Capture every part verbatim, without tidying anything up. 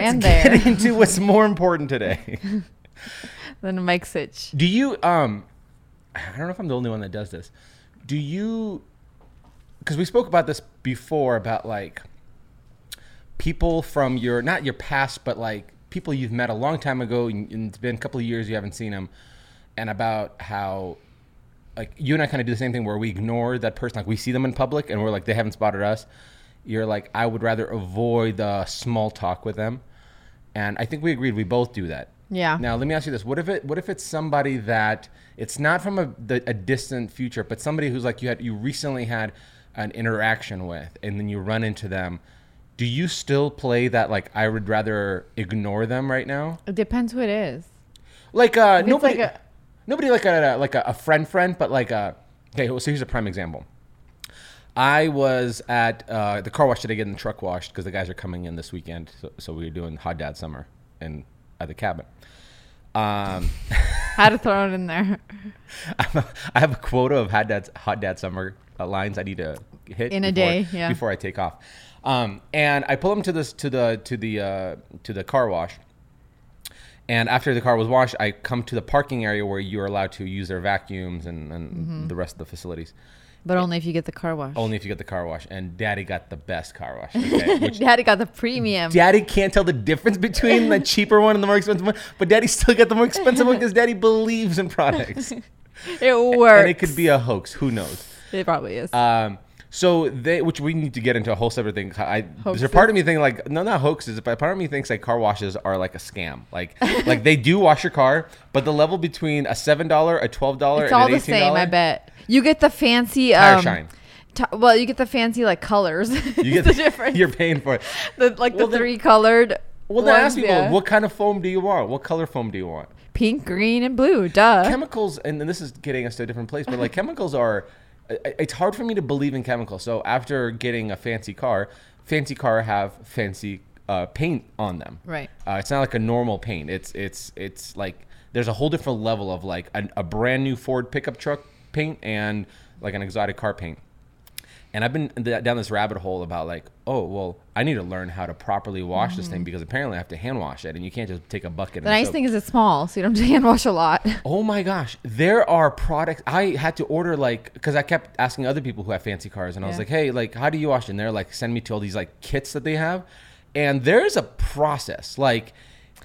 and there. Let's get into what's more important today. Than Mike Sitch. Do you, um, I don't know if I'm the only one that does this. Do you, because we spoke about this before, about like people from your, not your past, but like people you've met a long time ago, and it's been a couple of years you haven't seen them, and about how, like, you and I kind of do the same thing where we ignore that person. Like, we see them in public and we're like, they haven't spotted us. You're like, I would rather avoid the small talk with them. And I think we agreed we both do that. Yeah. Now, let me ask you this. What if it? What if it's somebody that, it's not from a, the, a distant future, but somebody who's like you had, you recently had an interaction with, and then you run into them. Do you still play that, like, I would rather ignore them right now? It depends who it is. Like, uh, nobody, like a- nobody like a like a, a friend friend, but like a, okay, so here's a prime example. I was at uh, the car wash today getting the truck washed because the guys are coming in this weekend. So, so we were doing Hot Dad Summer in at the cabin. Um, Had to throw it in there. I'm a, I have a quota of Hot Dad, Hot Dad Summer uh, lines I need to hit in a before, day yeah. before I take off. Um, and I pull them to this to the to the uh, to the car wash. And after the car was washed, I come to the parking area where you're allowed to use their vacuums and, and mm-hmm. the rest of the facilities. But only if you get the car wash. Only if you get the car wash. And Daddy got the best car wash. Okay, which Daddy got the premium. Daddy can't tell the difference between the cheaper one and the more expensive one. But Daddy still got the more expensive one because Daddy believes in products. It works. And it could be a hoax. Who knows? It probably is. Um, so they, which we need to get into a whole separate thing. I, there's a part of me thinking like, no, not hoaxes, but part of me thinks like car washes are like a scam. Like, like they do wash your car, but the level between a seven dollar, a twelve dollar, it's and all an the eighteen dollar, same. I bet. You get the fancy tire um, shine. T- well, you get the fancy like colors. You get the difference. You're paying for it. The, like well, the three then, colored. Well, then ones, ask people, yeah. What kind of foam do you want? What color foam do you want? Pink, green, and blue. Duh. Chemicals, and, and this is getting us to a different place, but like chemicals are. It's hard for me to believe in chemicals. So after getting a fancy car, fancy car have fancy uh, paint on them. Right. Uh, it's not like a normal paint. It's it's it's like there's a whole different level of like a, a brand new Ford pickup truck paint and like an exotic car paint. And I've been th- down this rabbit hole about like, oh, well, I need to learn how to properly wash mm-hmm. this thing because apparently I have to hand wash it and you can't just take a bucket. The nice soap. Thing is it's small, so you don't have to hand wash a lot. Oh my gosh. There are products. I had to order like, because I kept asking other people who have fancy cars and yeah. I was like, hey, like, how do you wash it? And they're like, send me to all these like kits that they have. And there's a process. Like,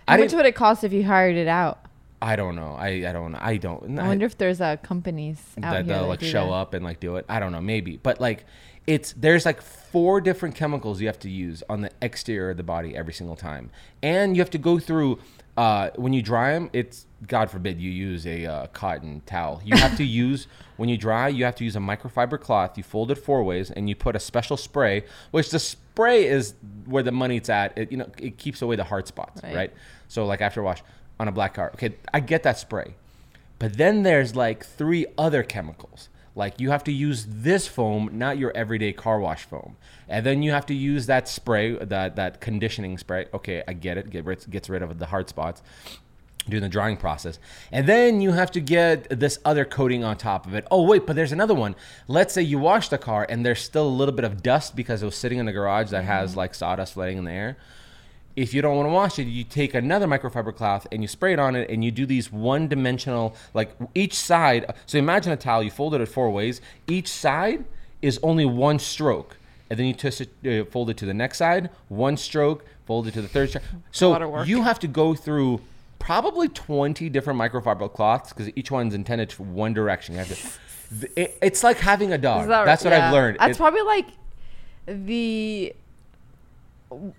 how I much would it cost if you hired it out? I don't know. I, I don't know. I don't. I wonder I, if there's uh, companies out that, here that like show that. Up and like do it. I don't know. Maybe. But like it's there's like four different chemicals you have to use on the exterior of the body every single time. And you have to go through uh, when you dry them. It's God forbid you use a uh, cotton towel. You have to use when you dry. You have to use a microfiber cloth. You fold it four ways and you put a special spray, which the spray is where the money's at. It, you know, it keeps away the hard spots. Right. right? So like after wash. On a black car. Okay, I get that spray. But then there's like three other chemicals. Like you have to use this foam, not your everyday car wash foam. And then you have to use that spray, that that conditioning spray. Okay, I get it. Get rid, gets rid of the hard spots during the drying process. And then you have to get this other coating on top of it. Oh, wait, but there's another one. Let's say you wash the car and there's still a little bit of dust because it was sitting in the garage that has like sawdust floating in the air. If you don't want to wash it, you take another microfiber cloth and you spray it on it and you do these one dimensional, like each side. So imagine a towel, you fold it four ways. Each side is only one stroke. And then you twist it, uh, fold it to the next side, one stroke, fold it to the third stroke. So you have to go through probably twenty different microfiber cloths because each one's intended for one direction. You have to, it, it's like having a dog. That, That's what yeah. I've learned. That's it, probably like the...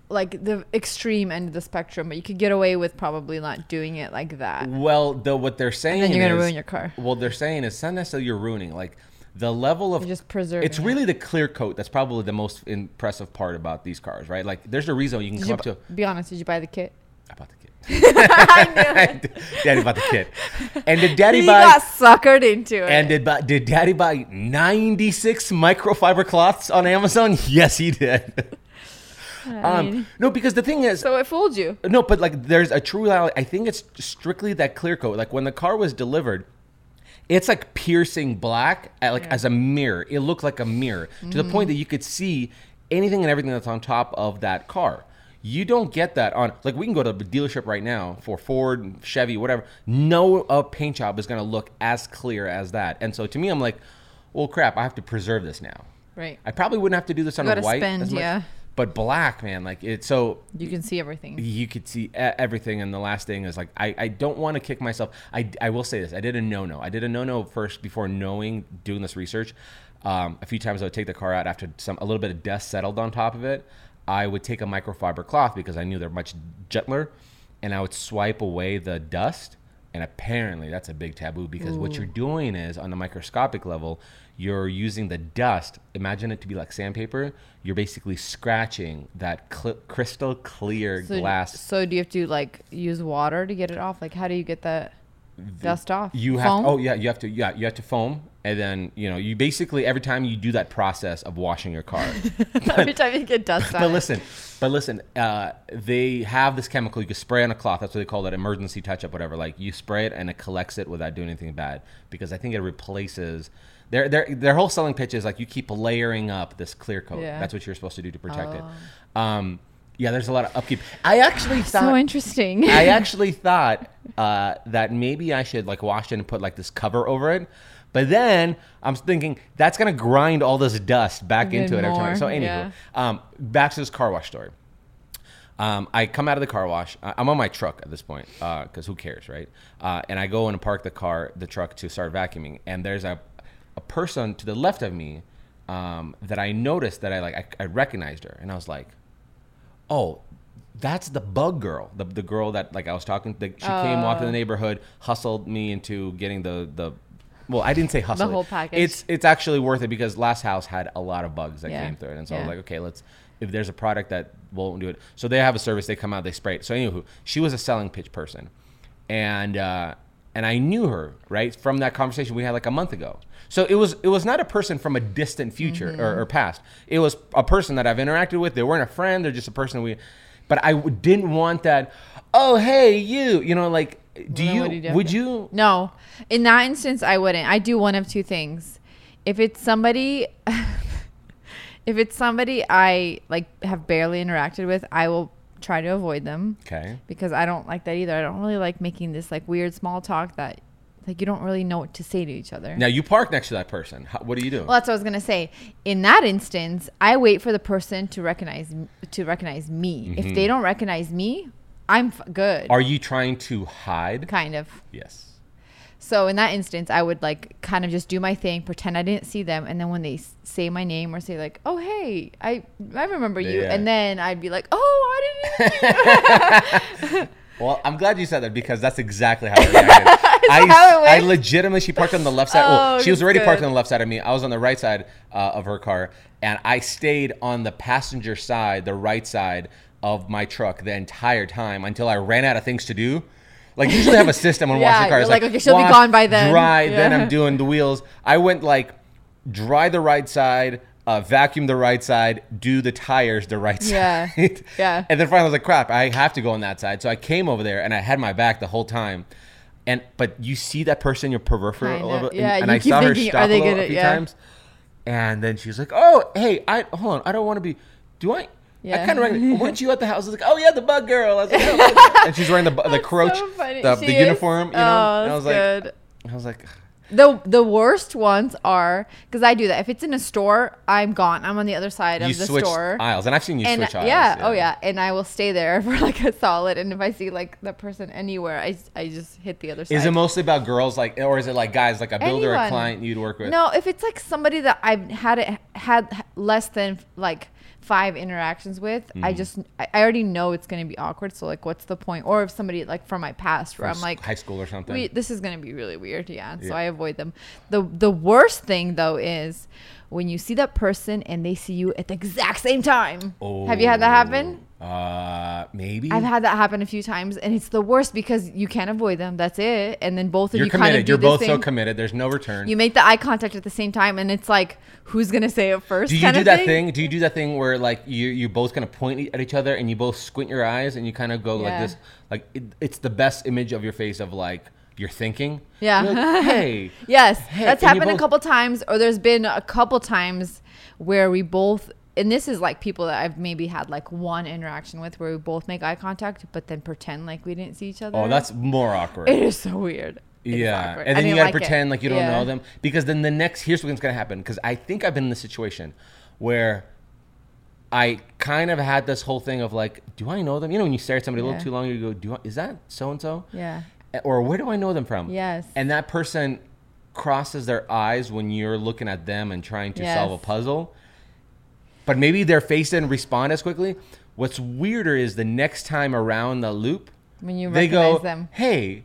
like the extreme end of the spectrum, but you could get away with probably not doing it like that. Well, the what they're saying and then you're is, gonna ruin your car. Well, they're saying it's not necessarily you're ruining, like the level of you're just preserving. It's really it. The clear coat that's probably the most impressive part about these cars, right? Like there's a reason you can did come you, up to. Be honest, did you buy the kit? I bought the kit. I knew it. Daddy bought the kit, and did Daddy he buy? Got suckered into it. And did did Daddy buy ninety-six microfiber cloths on Amazon? Yes, he did. I mean, um, no, because the thing is... So it fooled you. No, but like there's a true... I think it's strictly that clear coat. Like when the car was delivered, it's like piercing black at like yeah. as a mirror. It looked like a mirror mm-hmm. to the point that you could see anything and everything that's on top of that car. You don't get that on, like, we can go to a dealership right now for Ford, Chevy, whatever. No uh, paint job is going to look as clear as that. And so to me, I'm like, well, crap, I have to preserve this now. Right. I probably wouldn't have to do this on a white spend, as much, yeah. But black, man, like it's so. You can see everything. You could see everything. And the last thing is like, I, I don't want to kick myself. I, I will say this. I did a no-no. I did a no-no first before knowing, doing this research. Um, a few times I would take the car out after some a little bit of dust settled on top of it. I would take a microfiber cloth because I knew they're much gentler, and I would swipe away the dust. And apparently that's a big taboo because Ooh. What you're doing is on the microscopic level, you're using the dust. Imagine it to be like sandpaper. You're basically scratching that cl- crystal clear so, glass. So do you have to like use water to get it off? Like how do you get that dust off? You have foam? To, oh yeah, you have to yeah, you have to foam. And then, you know, you basically, every time you do that process of washing your car. But, every time you get dust on but it. Listen, but listen, uh, they have this chemical you can spray on a cloth. That's what they call that emergency touch-up, whatever. Like, you spray it and it collects it without doing anything bad. Because I think it replaces... Their, their, their whole selling pitch is, like, you keep layering up this clear coat. Yeah. That's what you're supposed to do to protect oh. it. Um, yeah, there's a lot of upkeep. I actually thought... So interesting. I actually thought uh, that maybe I should, like, wash it and put, like, this cover over it. But then I'm thinking that's going to grind all this dust back into it every time. So anyway, yeah. um, back to this car wash story. Um, I come out of the car wash. I'm on my truck at this point because uh, who cares, right? Uh, and I go and park the car, the truck to start vacuuming. And there's a, a person to the left of me um, that I noticed that I like. I, I recognized her, and I was like, oh. That's the bug girl, the the girl that like I was talking to. She uh, came, walked in the neighborhood, hustled me into getting the the. Well, I didn't say hustle. The whole package. It's it's actually worth it because last house had a lot of bugs that yeah. came through it, and so yeah. I was like, okay, let's. If there's a product that won't do it, so they have a service. They come out, they spray it. So anywho, she was a selling pitch person, and uh, and I knew her right from that conversation we had like a month ago. So it was it was not a person from a distant future mm-hmm. or, or past. It was a person that I've interacted with. They weren't a friend. They're just a person we. But I w- didn't want that. Oh, hey, you. You know, like. Do well, you, you would you? No. In that instance, I wouldn't. I do one of two things. If it's somebody, if it's somebody I like have barely interacted with, I will try to avoid them. Okay. Because I don't like that either. I don't really like making this like weird small talk that like you don't really know what to say to each other. Now you park next to that person. How, what do you do? Well, that's what I was going to say. In that instance, I wait for the person to recognize, to recognize me. Mm-hmm. If they don't recognize me, I'm f- good. Are you trying to hide? Kind of. Yes. So in that instance, I would like kind of just do my thing, pretend I didn't see them. And then when they s- say my name or say like, oh, hey, I I remember you. Yeah. And then I'd be like, oh, I didn't even Well, I'm glad you said that because that's exactly how I reacted. I, how I legitimately, she parked on the left side. Oh, well, she was already good. Parked on the left side of me. I was on the right side uh, of her car. And I stayed on the passenger side, the right side of my truck the entire time until I ran out of things to do. Like usually I have a system when yeah, washing cars. Like, like okay, she'll wash, be gone by then. Dry, yeah. Then I'm doing the wheels. I went like dry the right side, uh, vacuum the right side, do the tires the right yeah. side. Yeah. And then finally I was like, crap, I have to go on that side. So I came over there and I had my back the whole time. And but you see that person, your peripheral a little bit. Yeah, and, and I saw thinking, her stop a, little, gonna, a few yeah. times. And then she was like, oh, hey, I hold on, I don't want to be, do I? Yeah. I kind of recognized, weren't you at the house? I was like, oh, yeah, the bug girl. I was like, oh, and she's wearing the the croach, so the, the uniform, you know? Oh, and I was good. like, I was like, the the worst ones are, because I do that. If it's in a store, I'm gone. I'm on the other side you of the switch store. Aisles. And I've seen you and, switch aisles. Yeah, yeah. Oh, yeah. And I will stay there for like a solid. And if I see like the person anywhere, I, I just hit the other side. Is it mostly about girls, like, or is it like guys, like a builder, Anyone. a client you'd work with? No, if it's like somebody that I've had it, had less than like, five interactions with mm-hmm. I just I already know it's going to be awkward, so like what's the point? Or if somebody like from my past where from I'm like high school or something, we, this is going to be really weird. Yeah, yeah. So I avoid them. The the worst thing though is when you see that person and they see you at the exact same time. Oh, have you had that happen? Uh maybe. I've had that happen a few times, and it's the worst because you can't avoid them. That's it. And then both of you're you committed. Kind of do you're both thing. So committed, there's no return. You make the eye contact at the same time, and it's like, who's gonna say it first? Do you kind do of that thing? thing? Do you do that thing where like you you both kind of point at each other and you both squint your eyes and you kind of go yeah. like this? Like it, it's the best image of your face of like you're thinking. Yeah. You're like, hey. Yes, hey. That's and happened both- a couple times, or there's been a couple times where we both and this is like people that I've maybe had like one interaction with where we both make eye contact, but then pretend like we didn't see each other. Oh, that's more awkward. It is so weird. Yeah. Awkward. And then you gotta like pretend it. like you don't yeah. know them, because then the next, here's what's gonna happen. Because I think I've been in this situation where I kind of had this whole thing of like, do I know them? You know, when you stare at somebody yeah. a little too long, you go, do I, is that so-and-so? Yeah. Or where do I know them from? Yes. And that person crosses their eyes when you're looking at them and trying to yes. solve a puzzle. But maybe their face didn't respond as quickly. What's weirder is the next time around the loop, when you they recognize go, them. hey,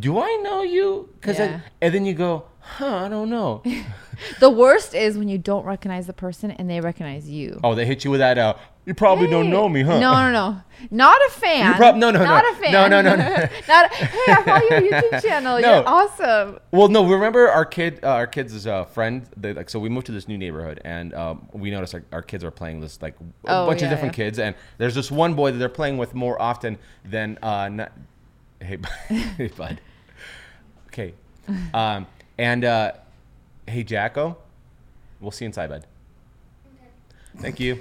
do I know you? Cause yeah. I, and then you go, huh, I don't know. The worst is when you don't recognize the person and they recognize you. Oh, they hit you with that, uh, you probably hey. don't know me, huh? No, no, no. Not a fan. Prob- no, no, Not no. a fan. No, no, no. no. Not a, hey, I follow your YouTube channel. No. You're awesome. Well, no, remember our kid, uh, our kids' uh, friend, they, like, so we moved to this new neighborhood, and um, we noticed our, our kids are playing this, like, a oh, bunch yeah, of different yeah. kids, and there's this one boy that they're playing with more often than, uh, not, hey, hey, bud. Okay. Um, and, uh, hey, Jacko, we'll see you inside, bud. Thank you.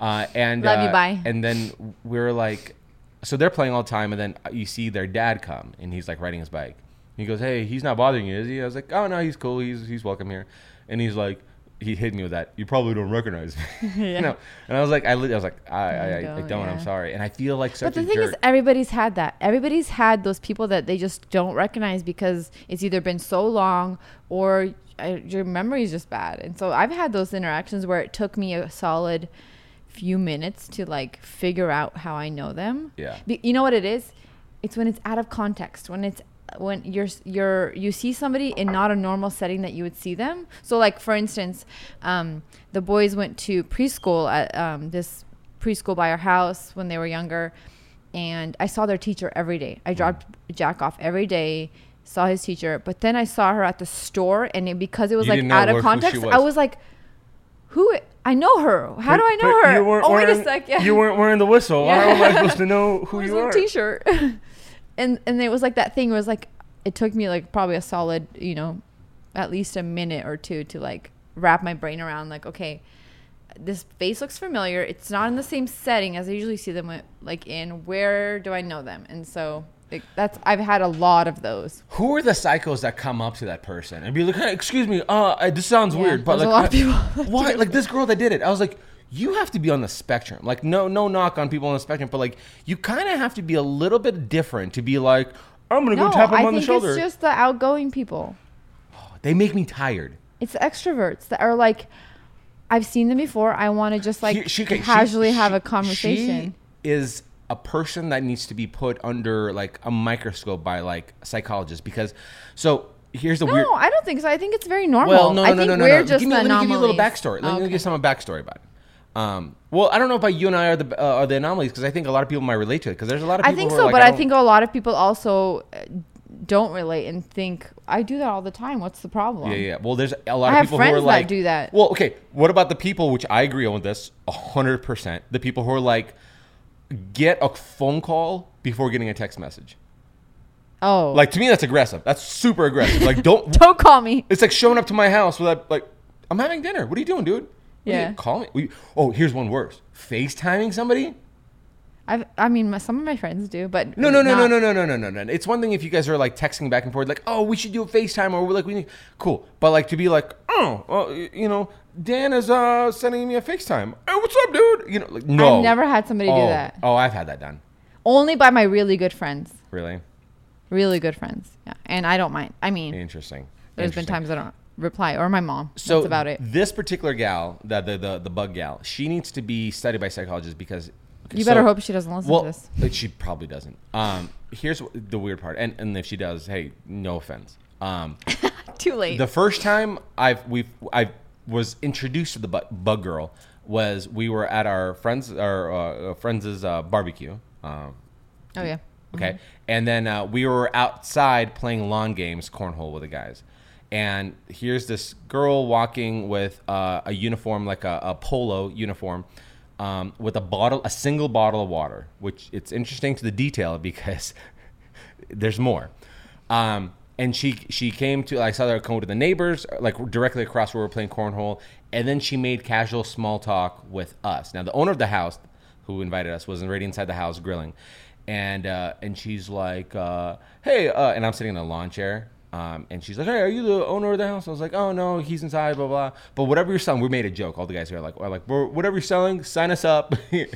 Uh, and Love uh, you, bye. And then we were like, so they're playing all the time, and then you see their dad come, and he's like riding his bike. And he goes, hey, he's not bothering you, is he? I was like, oh, no, he's cool. He's he's welcome here. And he's like, he hit me with that. You probably don't recognize me. yeah. no. And I was like, I, I was like, I, I, I don't. Yeah. I'm sorry. And I feel like such a jerk. But the thing jerk. is, everybody's had that. Everybody's had those people that they just don't recognize because it's either been so long or I, your memory is just bad. And so I've had those interactions where it took me a solid few minutes to like figure out how I know them. Yeah. Be, you know what it is? It's when it's out of context. When it's when you're you're you see somebody in not a normal setting that you would see them. So like for instance, um, the boys went to preschool at um, this preschool by our house when they were younger, and I saw their teacher every day. I dropped mm. Jack off every day. Saw his teacher, but then I saw her at the store, and it, because it was you like out of context, was. I was like, who? I know her. How but, do I know her? You weren't oh, wearing, wait a second. You weren't wearing the whistle. Yeah. How am I supposed to know who Where's you are? T-shirt. and and it was like that thing. It was like it took me like probably a solid, you know, at least a minute or two to like wrap my brain around. Like, okay, this face looks familiar. It's not in the same setting as I usually see them like in. Where do I know them? And so like, that's I've had a lot of those. Who are the psychos that come up to that person and be like, hey, excuse me, uh, this sounds yeah, weird, but like, a lot of people why? Like this girl that did it, I was like, you have to be on the spectrum. Like, no, no knock on people on the spectrum, but like, you kind of have to be a little bit different to be like, I'm gonna no, go tap them I on the shoulder. It's just the outgoing people. Oh, they make me tired. It's the extroverts that are like, I've seen them before. I want to just like she, she, casually she, have a conversation. She is a person that needs to be put under like a microscope by like psychologists, because so here's the no, weird. No, I don't think so. I think it's very normal. Well, no, no, I think no, no, we're no. Just give me, let me give you a little backstory. Let oh, me okay. give someone a backstory about it. Um, well, I don't know if I, you and I are the uh, are the anomalies, because I think a lot of people might relate to it, because there's a lot of people. I think who so, are like, but I, I think a lot of people also don't relate and think I do that all the time. What's the problem? Yeah, yeah. Well, there's a lot I of people who are like do that. Well, okay. What about the people, which I agree on with this one hundred percent? The people who are like, get a phone call before getting a text message. Oh. Like, to me, that's aggressive. That's super aggressive. Like, don't... don't call me. It's like showing up to my house without, like, I'm having dinner. What are you doing, dude? What yeah. You, call me. You, oh, here's one worse. FaceTiming somebody? I've, I mean, my, some of my friends do, but... No, no, no, no, no, no, no, no, no, no. It's one thing if you guys are, like, texting back and forth, like, oh, we should do a FaceTime, or we're like, we need... Cool. But, like, to be like, oh, well, you know... Dan is uh, sending me a FaceTime. Hey, what's up, dude? You know, like, no. I've never had somebody oh. do that. Oh, I've had that done. Only by my really good friends. Really? Really good friends. Yeah, and I don't mind. I mean, interesting. There's interesting. been times I don't reply, or my mom. So that's about it. This particular gal, the the the, the bug gal, she needs to be studied by psychologists, because okay, you better so, hope she doesn't listen well, to this. But she probably doesn't. Um, here's the weird part, and and if she does, hey, no offense. Um, too late. The first time I've we've I've. was introduced to the bug girl was we were at our friends our uh, friends' uh, barbecue. Um, oh, yeah. Okay. Mm-hmm. And then uh, we were outside playing lawn games, cornhole with the guys. And here's this girl walking with uh, a uniform, like a, a polo uniform, um, with a bottle, a single bottle of water, which it's interesting to the detail because there's more. Um, And she she came to, I saw her come to the neighbors, like directly across where we were playing cornhole. And then she made casual small talk with us. Now, the owner of the house who invited us was right inside the house grilling. And uh, and she's like, uh, hey, uh, and I'm sitting in a lawn chair. Um, and she's like, hey, are you the owner of the house? I was like, oh, no, he's inside, blah, blah. But whatever you're selling, we made a joke. All the guys here are like, are like whatever you're selling, sign us up, you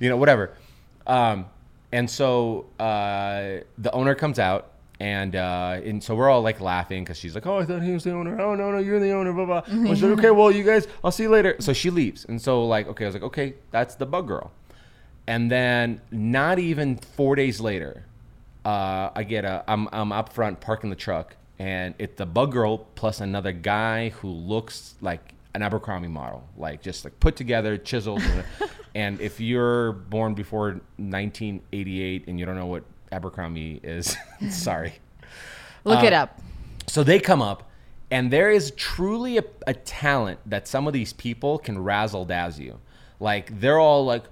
know, whatever. Um, and so uh, the owner comes out. And uh, and so we're all like laughing because she's like, oh, I thought he was the owner. Oh, no, no, you're the owner, blah, blah. I was like, okay, well, you guys, I'll see you later. So she leaves. And so like, okay, I was like, okay, that's the bug girl. And then not even four days later, uh, I get a, I'm, I'm up front parking the truck. And it's the bug girl plus another guy who looks like an Abercrombie model, like just like put together, chiseled. And if you're born before nineteen eighty-eight and you don't know what Abercrombie is, sorry. Look uh, it up. So they come up, and there is truly a, a talent that some of these people can razzle-dazz you. Like, they're all like,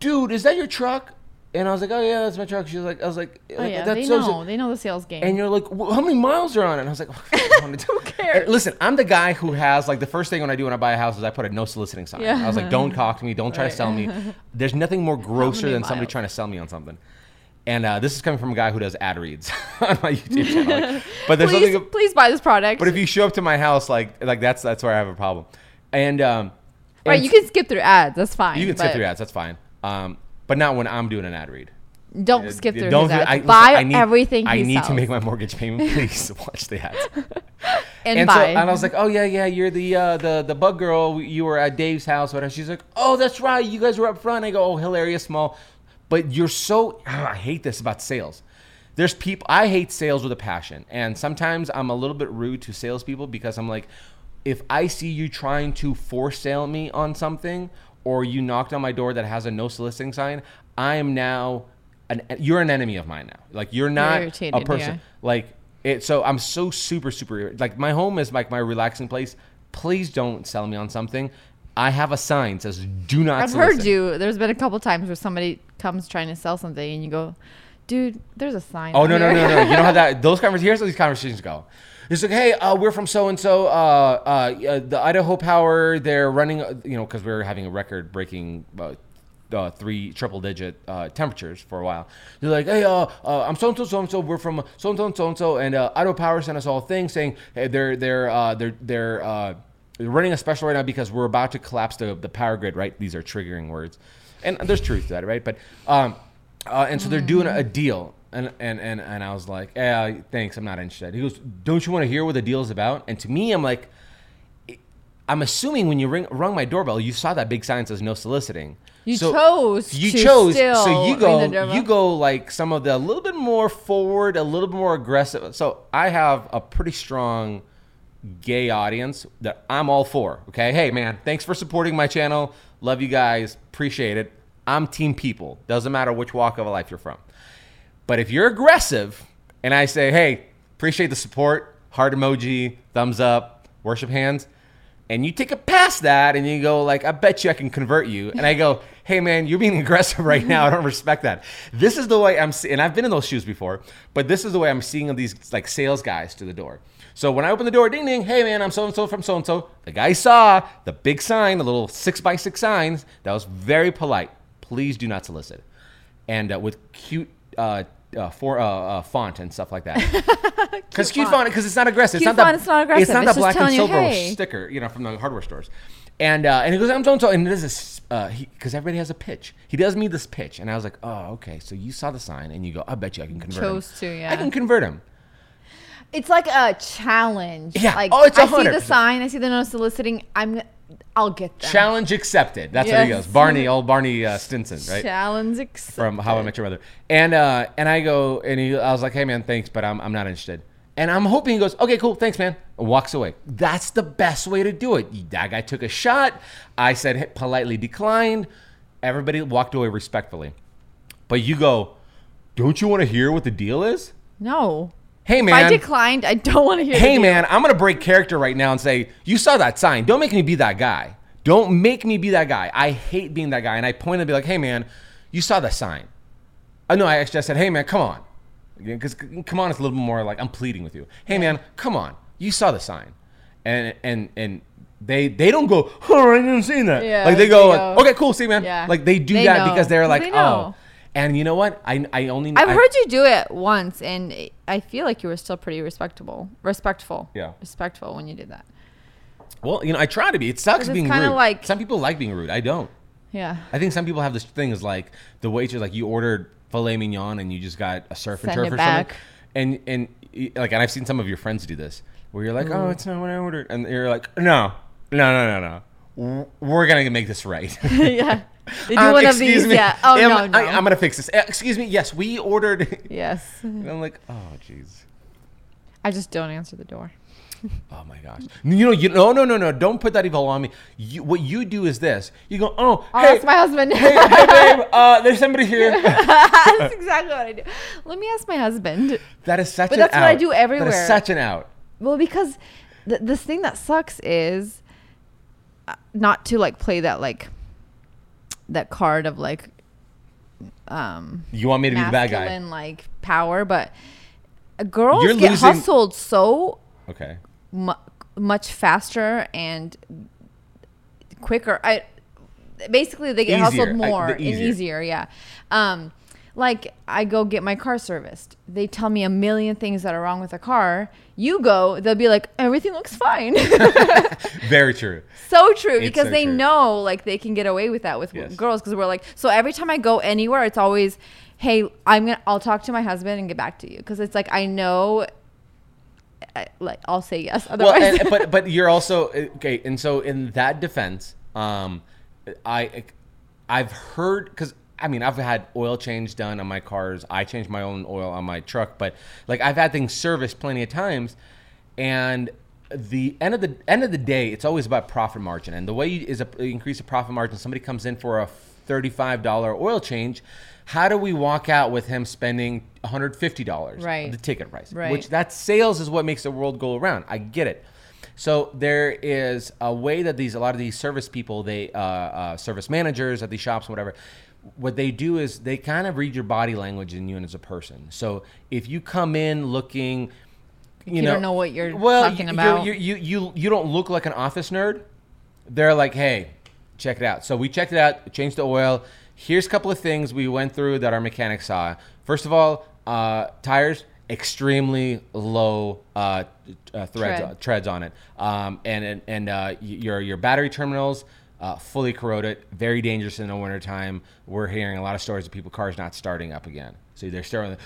dude, is that your truck? And I was like, oh, yeah, that's my truck. She was like, I was like, oh, yeah, that's they so know. They know the sales game. And you're like, well, how many miles are on it? And I was like, oh, who cares? And listen, I'm the guy who has, like, the first thing when I do when I buy a house is I put a no soliciting sign. Yeah. I was like, don't talk to me. Don't try right. to sell me. There's nothing more grosser than miles? somebody trying to sell me on something. And uh, this is coming from a guy who does ad reads on my YouTube channel. Like, but there's please, something, please buy this product. But if you show up to my house, like like that's that's where I have a problem. And um, right, and you can skip through ads. That's fine. You can skip through ads. That's fine. Um, but not when I'm doing an ad read. Don't uh, skip through don't his ads. I, listen, buy I need, everything. I need sells. to make my mortgage payment. Please watch the ads. and and buy. So, and I was like, oh yeah, yeah, you're the uh, the the bug girl. You were at Dave's house. Whatever. She's like, oh, that's right. You guys were up front. I go, oh, hilarious, small. But you're so, oh, I hate this about sales. There's people, I hate sales with a passion. And sometimes I'm a little bit rude to salespeople because I'm like, if I see you trying to force sell me on something, or you knocked on my door that has a no soliciting sign, I am now, an, you're an enemy of mine now. Like you're not irritated, a person. Yeah. Like it. So I'm so super, super, like my home is like my relaxing place. Please don't sell me on something. I have a sign that says, do not I've solicit. heard you. There's been a couple times where somebody comes trying to sell something and you go, dude, there's a sign. Oh, no, no, no, no. You know how that, those conversations, here's how these conversations go. It's like, hey, uh, we're from so-and-so, uh, uh, the Idaho Power, they're running, you know, because we were having a record-breaking uh, uh, three triple-digit uh, temperatures for a while. They're like, hey, uh, uh, I'm so-and-so, so-and-so, we're from so-and-so, so-and-so, and uh, Idaho Power sent us all things saying, hey, they're, they're, uh, they're, they're, uh, We're running a special right now because we're about to collapse the, the power grid, right? These are triggering words. And there's truth to that, right? But um, uh, and so they're doing a deal. And and and, and I was like, eh, thanks, I'm not interested. He goes, don't you want to hear what the deal is about? And to me, I'm like, I'm assuming when you ring, rung my doorbell, you saw that big sign that says no soliciting. You so chose. You to chose. Still so you go, you go like some of the a little bit more forward, a little bit more aggressive. So I have a pretty strong gay audience that I'm all for. Okay, hey man, thanks for supporting my channel, love you guys, appreciate it. I'm team people, doesn't matter which walk of life you're from. But if you're aggressive and I say, hey, appreciate the support, heart emoji, thumbs up, worship hands, and you take it past that and you go like, I bet you I can convert you, and I go, hey man, you're being aggressive right now, I don't respect that. This is the way I'm see- and I've been in those shoes before, but this is the way I'm seeing these like sales guys to the door. So when I open the door, ding, ding, hey, man, I'm so-and-so from so-and-so. The guy saw the big sign, the little six by six signs. That was very polite. Please do not solicit. And uh, with cute uh, uh, for, uh, uh, font and stuff like that. Because cute, cute font, because it's not aggressive. Cute it's not font, the, it's not aggressive. It's not it's the black and silver you, hey. sticker, you know, from the hardware stores. And uh, and he goes, I'm so-and-so. And this is, because uh, everybody has a pitch. He does me this pitch. And I was like, oh, okay. So you saw the sign and you go, I bet you I can convert Chose him. Chose to, yeah. I can convert him. It's like a challenge. Yeah. Like, oh, it's I see the sign. I see the no soliciting. I'm, I'll get that. Challenge accepted. That's yes. How he goes. Barney, old Barney uh, Stinson, right? Challenge accepted. From How I Met Your Mother. And uh, and I go, and he, I was like, hey, man, thanks, but I'm I'm not interested. And I'm hoping he goes, okay, cool, thanks, man, and walks away. That's the best way to do it. That guy took a shot. I said hey, politely declined. Everybody walked away respectfully. But you go, don't you want to hear what the deal is? No. Hey, man. If I declined, I don't want to hear Hey, man, I'm going to break character right now and say, you saw that sign. Don't make me be that guy. Don't make me be that guy. I hate being that guy. And I point and be like, hey, man, you saw the sign. Oh, no, I actually I said, hey, man, come on. Because come on, it's a little bit more like I'm pleading with you. Hey man, come on, you saw the sign, and and and they they don't go. Oh, I didn't see that. Yeah, like they go, they go. Like, okay, cool, see man. Yeah. Like they do they that know. because they're like, they oh. And you know what? I I only I've I, heard you do it once, and I feel like you were still pretty respectable, respectful. Yeah, respectful when you did that. Well, you know, I try to be. It sucks being rude. Like, some people like being rude. I don't. Yeah. I think some people have this thing is like the waitress, like you ordered filet mignon and you just got a surf and turf or back. something. And and like, and I've seen some of your friends do this, where you're like, ooh, oh, it's not what I ordered, and you're like, no, no, no, no, no, we're gonna make this right. Yeah. They do um, one of these, me. yeah. Oh, I'm, no, no. I, I'm going to fix this. Excuse me. Yes, we ordered. Yes. And I'm like, oh, jeez. I just don't answer the door. Oh, my gosh. You know, you no, no, no, no. Don't put that evil on me. You, what you do is this. You go, oh, oh hey. That's my husband. hey, hey, babe. Uh, there's somebody here. That's exactly what I do. Let me ask my husband. That is such but an out. But that's what I do everywhere. That is such an out. Well, because th- this thing that sucks is not to, like, play that, like, that card of like um you want me to be the bad guy, like power, but girls You're get losing... hustled so okay mu- much faster and quicker. I basically they get easier. hustled more I, easier. and easier yeah um Like, I go get my car serviced. They tell me a million things that are wrong with a car. You go, they'll be like, everything looks fine. Very true. So true. It's because so they true. know, like, they can get away with that with yes. girls. Because we're like, so every time I go anywhere, it's always, hey, I'm gonna, I'll talk to my husband and get back to you. Because it's like, I know, I, like, I'll say yes. Otherwise. Well, and, but, but you're also, okay, and so in that defense, um, I, I've heard, because... I mean, I've had oil change done on my cars. I changed my own oil on my truck, but like I've had things serviced plenty of times. And the end of the end of the day, it's always about profit margin. And the way you, is a, you increase the profit margin. Somebody comes in for a thirty-five dollars oil change. How do we walk out with him spending one hundred fifty dollars right. the ticket price? Right. Which that sales is what makes the world go around. I get it. So there is a way that these a lot of these service people, they uh, uh, service managers at these shops, whatever. What they do is they kind of read your body language in you and as a person. So if you come in looking, you, you know, don't know what you're well, talking about. You you you you don't look like an office nerd. They're like, hey, check it out. So we checked it out, changed the oil. Here's a couple of things we went through that our mechanic saw. First of all, uh, tires extremely low uh, uh, threads Tread. uh, treads on it, um, and and, and uh, your your battery terminals. Uh, fully corroded, very dangerous in the wintertime. We're hearing a lot of stories of people cars not starting up again. So they're starting.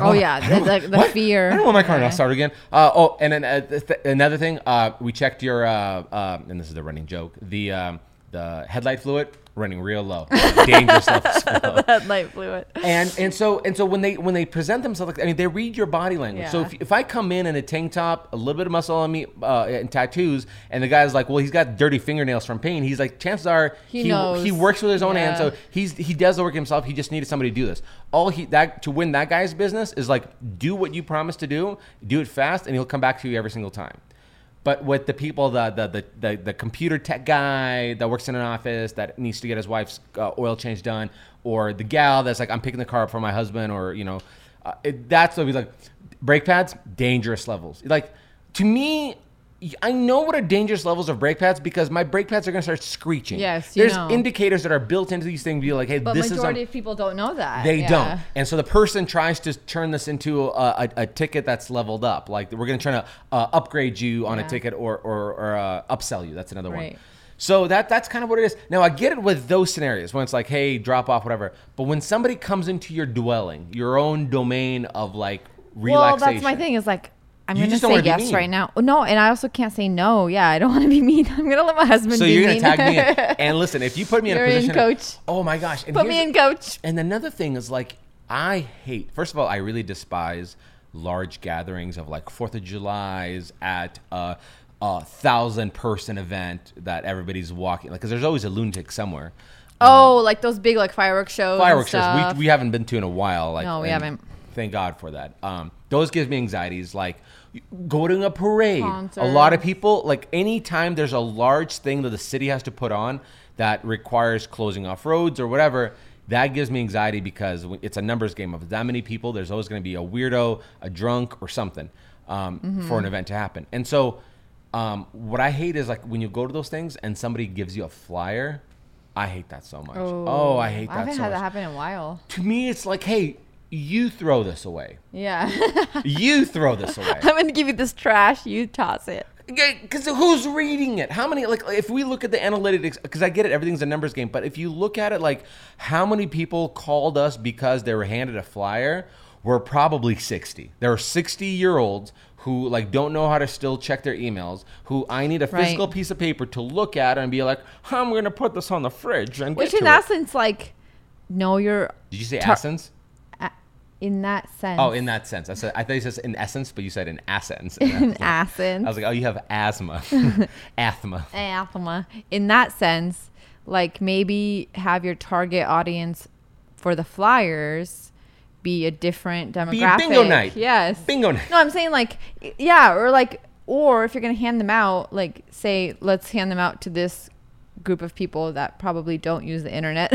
Oh want, yeah, the, want, the, the fear. I don't want my car okay. not start again. Uh, oh, and then uh, th- another thing, uh, we checked your, uh, uh, and this is the running joke, the um, the headlight fluid running real low, dangerous levels. The headlight fluid. And and so and so when they when they present themselves, like I mean, they read your body language. Yeah. So if if I come in in a tank top, a little bit of muscle on me, uh, and tattoos, and the guy's like, well, he's got dirty fingernails from pain. He's like, chances are he he, knows. he works with his own yeah. hands, so he's he does the work himself. He just needed somebody to do this. All he that to win that guy's business is like, do what you promised to do, do it fast, and he'll come back to you every single time. But with the people, the, the the the the computer tech guy that works in an office that needs to get his wife's uh, oil change done, or the gal that's like, I'm picking the car up for my husband, or you know, uh, it, that's what we like. Brake pads, dangerous levels. Like to me, I know what are dangerous levels of brake pads because my brake pads are gonna start screeching. Yes, you There's know. indicators that are built into these things. Be like, hey, but this is. But majority of people don't know that. They yeah. don't, and so the person tries to turn this into a, a, a ticket that's leveled up. Like we're gonna try to uh, upgrade you on yeah. a ticket or or, or uh, upsell you. That's another right. one. So that that's kind of what it is. Now I get it with those scenarios when it's like, hey, drop off, whatever. But when somebody comes into your dwelling, your own domain of like relaxation. Well, that's my thing. Is like. I'm you gonna say yes right now. No, and I also can't say no. Yeah, I don't want to be mean. I'm gonna let my husband. So be you're gonna mean. tag me in. And listen, if you put me in you're a position, in coach. Oh my gosh, and put me in, coach. And another thing is like, I hate. First of all, I really despise large gatherings of like Fourth of July's at a, a thousand person event that everybody's walking. Like, because there's always a lunatic somewhere. Oh, um, like those big like fireworks shows. Fireworks shows. We we haven't been to in a while. Like, no, we haven't. Thank God for that. Um, those gives me anxieties. Like going to a parade, Concert. a lot of people. Like anytime there's a large thing that the city has to put on that requires closing off roads or whatever, That gives me anxiety because it's a numbers game of that many people. There's always going to be a weirdo, a drunk, or something um, mm-hmm. for an event to happen. And so um, what I hate is like when you go to those things and somebody gives you a flyer. I hate that so much. Oh, oh I hate that so much. I haven't so had much. that happen in a while. To me, it's like, hey, you throw this away. Yeah. You throw this away. I'm going to give you this trash. You toss it. Because who's reading it? How many, like, if we look at the analytics, because I get it, everything's a numbers game, but if you look at it, like, how many people called us because they were handed a flyer? We're probably sixty. There are sixty-year-olds who, like, don't know how to still check their emails, who I need a physical right. piece of paper to look at and be like, I'm going to put this on the fridge and Which get to it. Which in essence, like, know your... Did you say tar- essence? In that sense. Oh, in that sense. I said I thought you said in essence, but you said in essence. In, in essence. I was like, oh, you have asthma. Asthma. Asthma. In that sense, like maybe have your target audience for the flyers be a different demographic. Be bingo night. Yes. Bingo night. No, I'm saying like, yeah, or like, or if you're going to hand them out, like say, let's hand them out to this group of people that probably don't use the internet.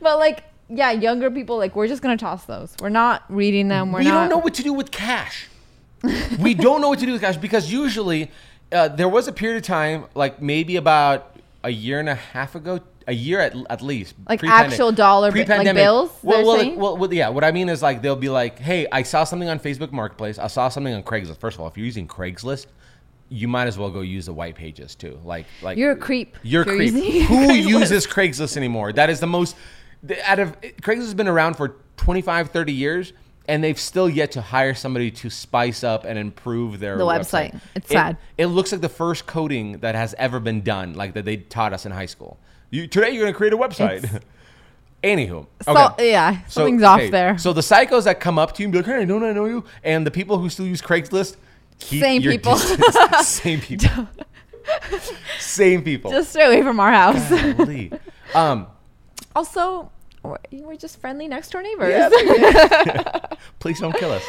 But like, yeah, younger people, like, we're just going to toss those. We're not reading them. We're we not... don't know what to do with cash. We don't know what to do with cash because usually uh, there was a period of time, like maybe about a year and a half ago, a year at at least. Like pre-pandemic. Actual dollar like bills? Well, well, like, well, well, yeah. What I mean is like they'll be like, hey, I saw something on Facebook Marketplace. I saw something on Craigslist. First of all, if you're using Craigslist, you might as well go use the white pages too. Like, like You're a creep. You're a creep. Who Craigslist. uses Craigslist anymore? That is the most... Out of Craigslist has been around for twenty-five, thirty years, and they've still yet to hire somebody to spice up and improve their the website. website. It's it, sad. It looks like the first coding that has ever been done, like that they taught us in high school. You, today, you're going to create a website. It's, Anywho. So, okay. Yeah, something's so, off okay. there. So the psychos that come up to you and be like, hey, don't I know you? And the people who still use Craigslist, keep Same your people. distance. Same people. Same people. Just stay away from our house. Golly. Um. Also, we're just friendly next door neighbors. Yeah, yeah. Please don't kill us.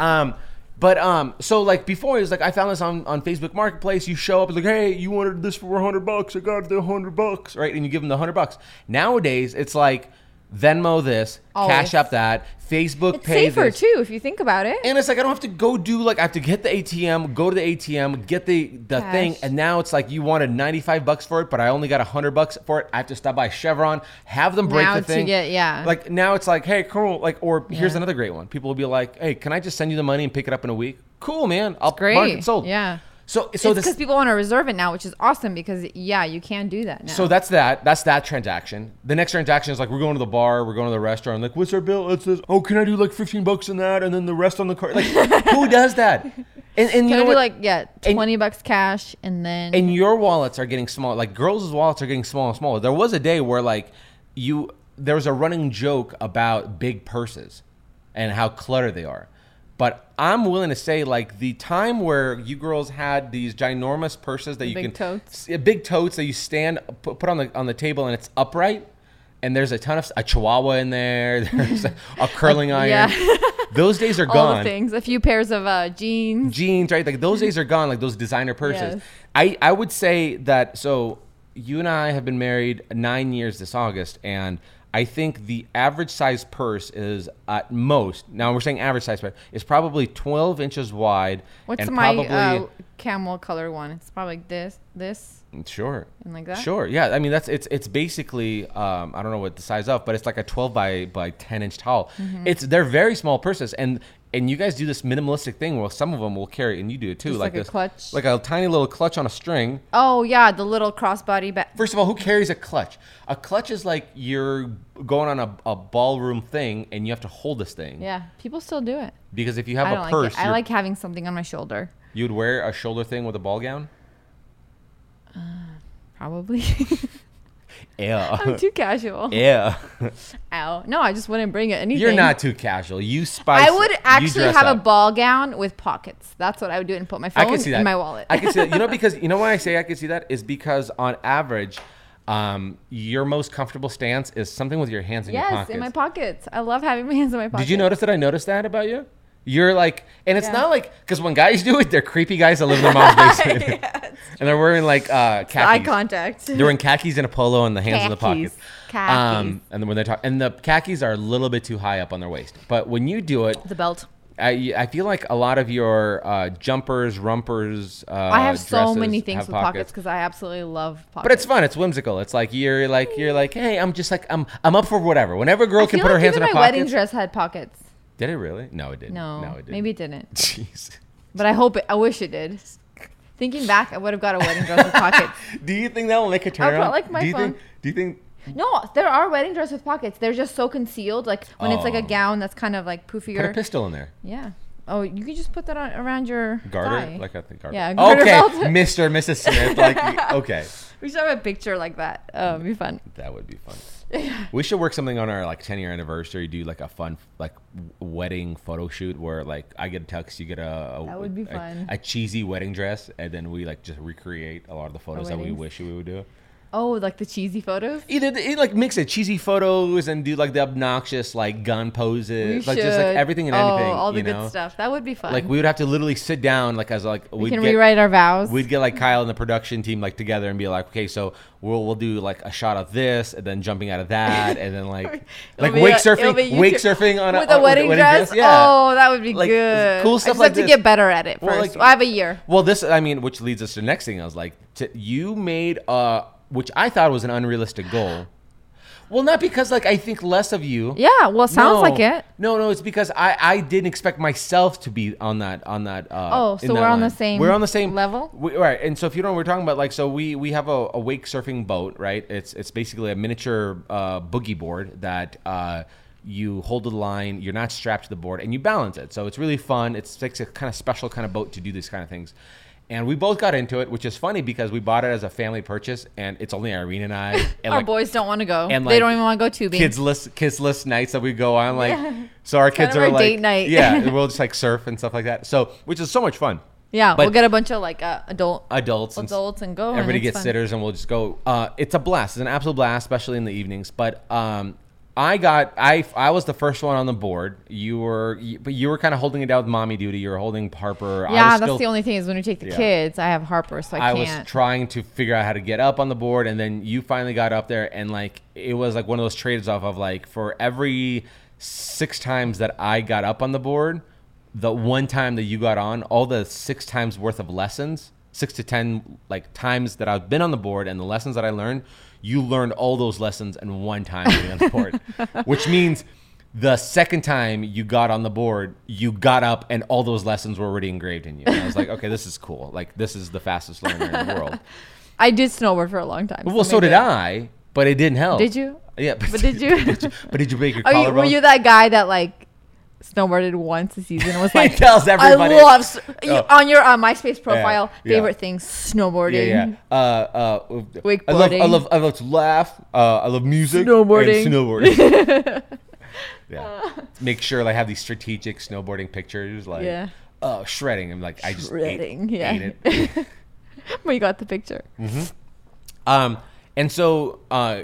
Um, but um, so like before, it was like I found this on, on Facebook Marketplace. You show up and like, hey, you wanted this for a hundred bucks? I got the hundred bucks, right? And you give them the hundred bucks. Nowadays, it's like Venmo this, Always. Cash App that, Facebook it's Pay. It's safer this. Too, if you think about it. And it's like I don't have to go do like I have to get the A T M, go to the A T M, get the the Gosh. thing, and now it's like you wanted ninety-five bucks for it, but I only got a hundred bucks for it. I have to stop by Chevron, have them break now the thing. Get, yeah. Like now it's like, hey, cool. Like or yeah. here's another great one. People will be like, hey, can I just send you the money and pick it up in a week? Cool, man. I'll great. mark it sold. Yeah. So, so because people want to reserve it now, which is awesome because, yeah, you can do that now. So that's that. That's that transaction. The next transaction is like, we're going to the bar. We're going to the restaurant. Like, what's our bill? It's this. Oh, can I do like fifteen bucks in that? And then the rest on the card. Like, who does that? And, and can you know I do what? like, yeah, twenty and, bucks cash and then. And your wallets are getting smaller. Like, girls' wallets are getting smaller and smaller. There was a day where like you, there was a running joke about big purses and how cluttered they are. But I'm willing to say, like, the time where you girls had these ginormous purses that you big can... Big totes. Big totes that you stand, put on the on the table, and it's upright. And there's a ton of... A chihuahua in there. There's a, a curling like, iron. Yeah. Those days are All gone. All the things. A few pairs of uh, jeans. Jeans, right? Like, those days are gone, like those designer purses. Yes. I, I would say that... So, you and I have been married nine years this August, and... I think the average size purse is at most, now we're saying average size purse, is probably twelve inches wide. What's and my probably, uh, camel color one? It's probably like this, this. Sure. And like that? Sure. Yeah. I mean, that's it's it's basically, um, I don't know what the size of, but it's like a twelve by ten inch towel. Mm-hmm. It's They're very small purses. And and you guys do this minimalistic thing where some of them will carry, and you do it too. Just like, like a this, clutch? Like a tiny little clutch on a string. Oh, yeah. The little crossbody bag. First of all, who carries a clutch? A clutch is like you're going on a, a ballroom thing, and you have to hold this thing. Yeah. People still do it. Because if you have I don't a purse. Like it. I like having something on my shoulder. You'd wear a shoulder thing with a ball gown? Uh, probably. Yeah. I'm too casual. Yeah. Ow. No, I just wouldn't bring it. Anything. You're not too casual. You spice. I would actually have up. a ball gown with pockets. That's what I would do, and put my phone I can see that. in my wallet. I can see that. You know, because you know why I say I can see that is because on average, um, your most comfortable stance is something with your hands in yes, your pockets. Yes, in my pockets. I love having my hands in my pockets. Did you notice that I noticed that about you? You're like, and it's yeah. not like, because when guys do it, they're creepy guys that live in their mom's basement. Yeah, And they're wearing like uh, khakis. Eye contact. They're wearing khakis and a polo and the hands khakis. in the pockets. Khakis. Um, and then when they talk, and the khakis are a little bit too high up on their waist. But when you do it, the belt. I I feel like a lot of your uh, jumpers, rumpers, uh, I have so many things with pockets because I absolutely love pockets. But it's fun. It's whimsical. It's like you're like you're like hey, I'm just like I'm I'm up for whatever. Whenever a girl I can put like her hands in a pocket. My wedding dress had pockets. Did it really? No, it didn't. No, no it didn't. Maybe it didn't. Jeez. But I hope it. I wish it did. Thinking back, I would have got a wedding dress with pockets. Do you think that will make a turn? I would like my do you phone. Think, do you think? No, there are wedding dresses with pockets. They're just so concealed. Like when oh. it's like a gown that's kind of like poofier. Put a pistol in there. Yeah. Oh, you can just put that on around your garter, thigh. Like I think garter. Yeah. Garter okay, belt. Mister and Missus Smith. Like okay. We should have a picture like that. Oh, it'd be fun. That would be fun. We should work something on our like ten year anniversary. Do like a fun like wedding photo shoot where like I get a tux, you get a, a that would be fun. A, a cheesy wedding dress, and then we like just recreate a lot of the photos that we wish we would do. Oh, like the cheesy photos? Either the, like mix it cheesy photos and do like the obnoxious like gun poses, we like should. Just like everything and oh, anything. Oh, all the you know? Good stuff. That would be fun. Like we would have to literally sit down, like as like we can get, rewrite our vows. We'd get like Kyle and the production team like together and be like, okay, so we'll we'll do like a shot of this and then jumping out of that and then like like wake like, surfing, wake surfing on with a, a wedding, with a wedding dress? dress. Yeah. Oh, that would be like, good. Cool stuff. I just like have this. to get better at it first. Well, like, well, I have a year. Well, this I mean, which leads us to the next thing. I was like, to, you made a. Which I thought was an unrealistic goal. Well, not because like I think less of you. Yeah, well, it sounds no, like it. No, no, it's because I, I didn't expect myself to be on that on that. Uh, oh, so we're line. on the same. We're on the same level, we, right? And so if you don't know what we're talking about, like, so we we have a, a wake surfing boat, right? It's it's basically a miniature uh, boogie board that. Uh, You hold the line, you're not strapped to the board, and you balance it. So it's really fun. It's like a kind of special kind of boat to do these kind of things. And we both got into it, which is funny because we bought it as a family purchase, and it's only Irene and I. And our like, boys don't want to go. And like, they don't even want to go tubing. Kids list, kids list nights that we go on. like yeah. So our it's kids kind of are our like, date night. Yeah, we'll just like surf and stuff like that. So, which is so much fun. Yeah, but we'll get a bunch of like uh, adult adults adults and, and go. Everybody and gets fun. sitters, and we'll just go. Uh, it's a blast. It's an absolute blast, especially in the evenings. But um, I got I I was the first one on the board. You were you, but you were kind of holding it down with mommy duty. You were holding Harper. Yeah, I was that's still, the only thing is when we take the yeah. kids, I have Harper, so I, I can't. I was trying to figure out how to get up on the board, and then you finally got up there, and like it was like one of those trades off of like for every six times that I got up on the board, the one time that you got on, all the six times worth of lessons, six to ten like times that I've been on the board and the lessons that I learned. You learned all those lessons in one time being on the board, which means the second time you got on the board, you got up and all those lessons were already engraved in you. And I was like, okay, this is cool. Like, this is the fastest learner in the world. I did snowboard for a long time. Well, so, so did I, but it didn't help. Did you? Yeah. But, but did you? Did you? But did you break your collarbone? Were you that guy that like snowboarded once a season and was like, he tells everybody. I love, you, oh. on your uh, MySpace profile, yeah, favorite yeah. things, snowboarding. Yeah, yeah. Uh, uh, wakeboarding. I love, I love, I love to laugh. Uh, I love music. Snowboarding. And snowboarding. yeah. Uh, Make sure I like, have these strategic snowboarding pictures. Like, yeah. uh, shredding. I'm like, I just shredding, ate, yeah. ate it. Well, you got the picture. Mm-hmm. Um, and so, uh,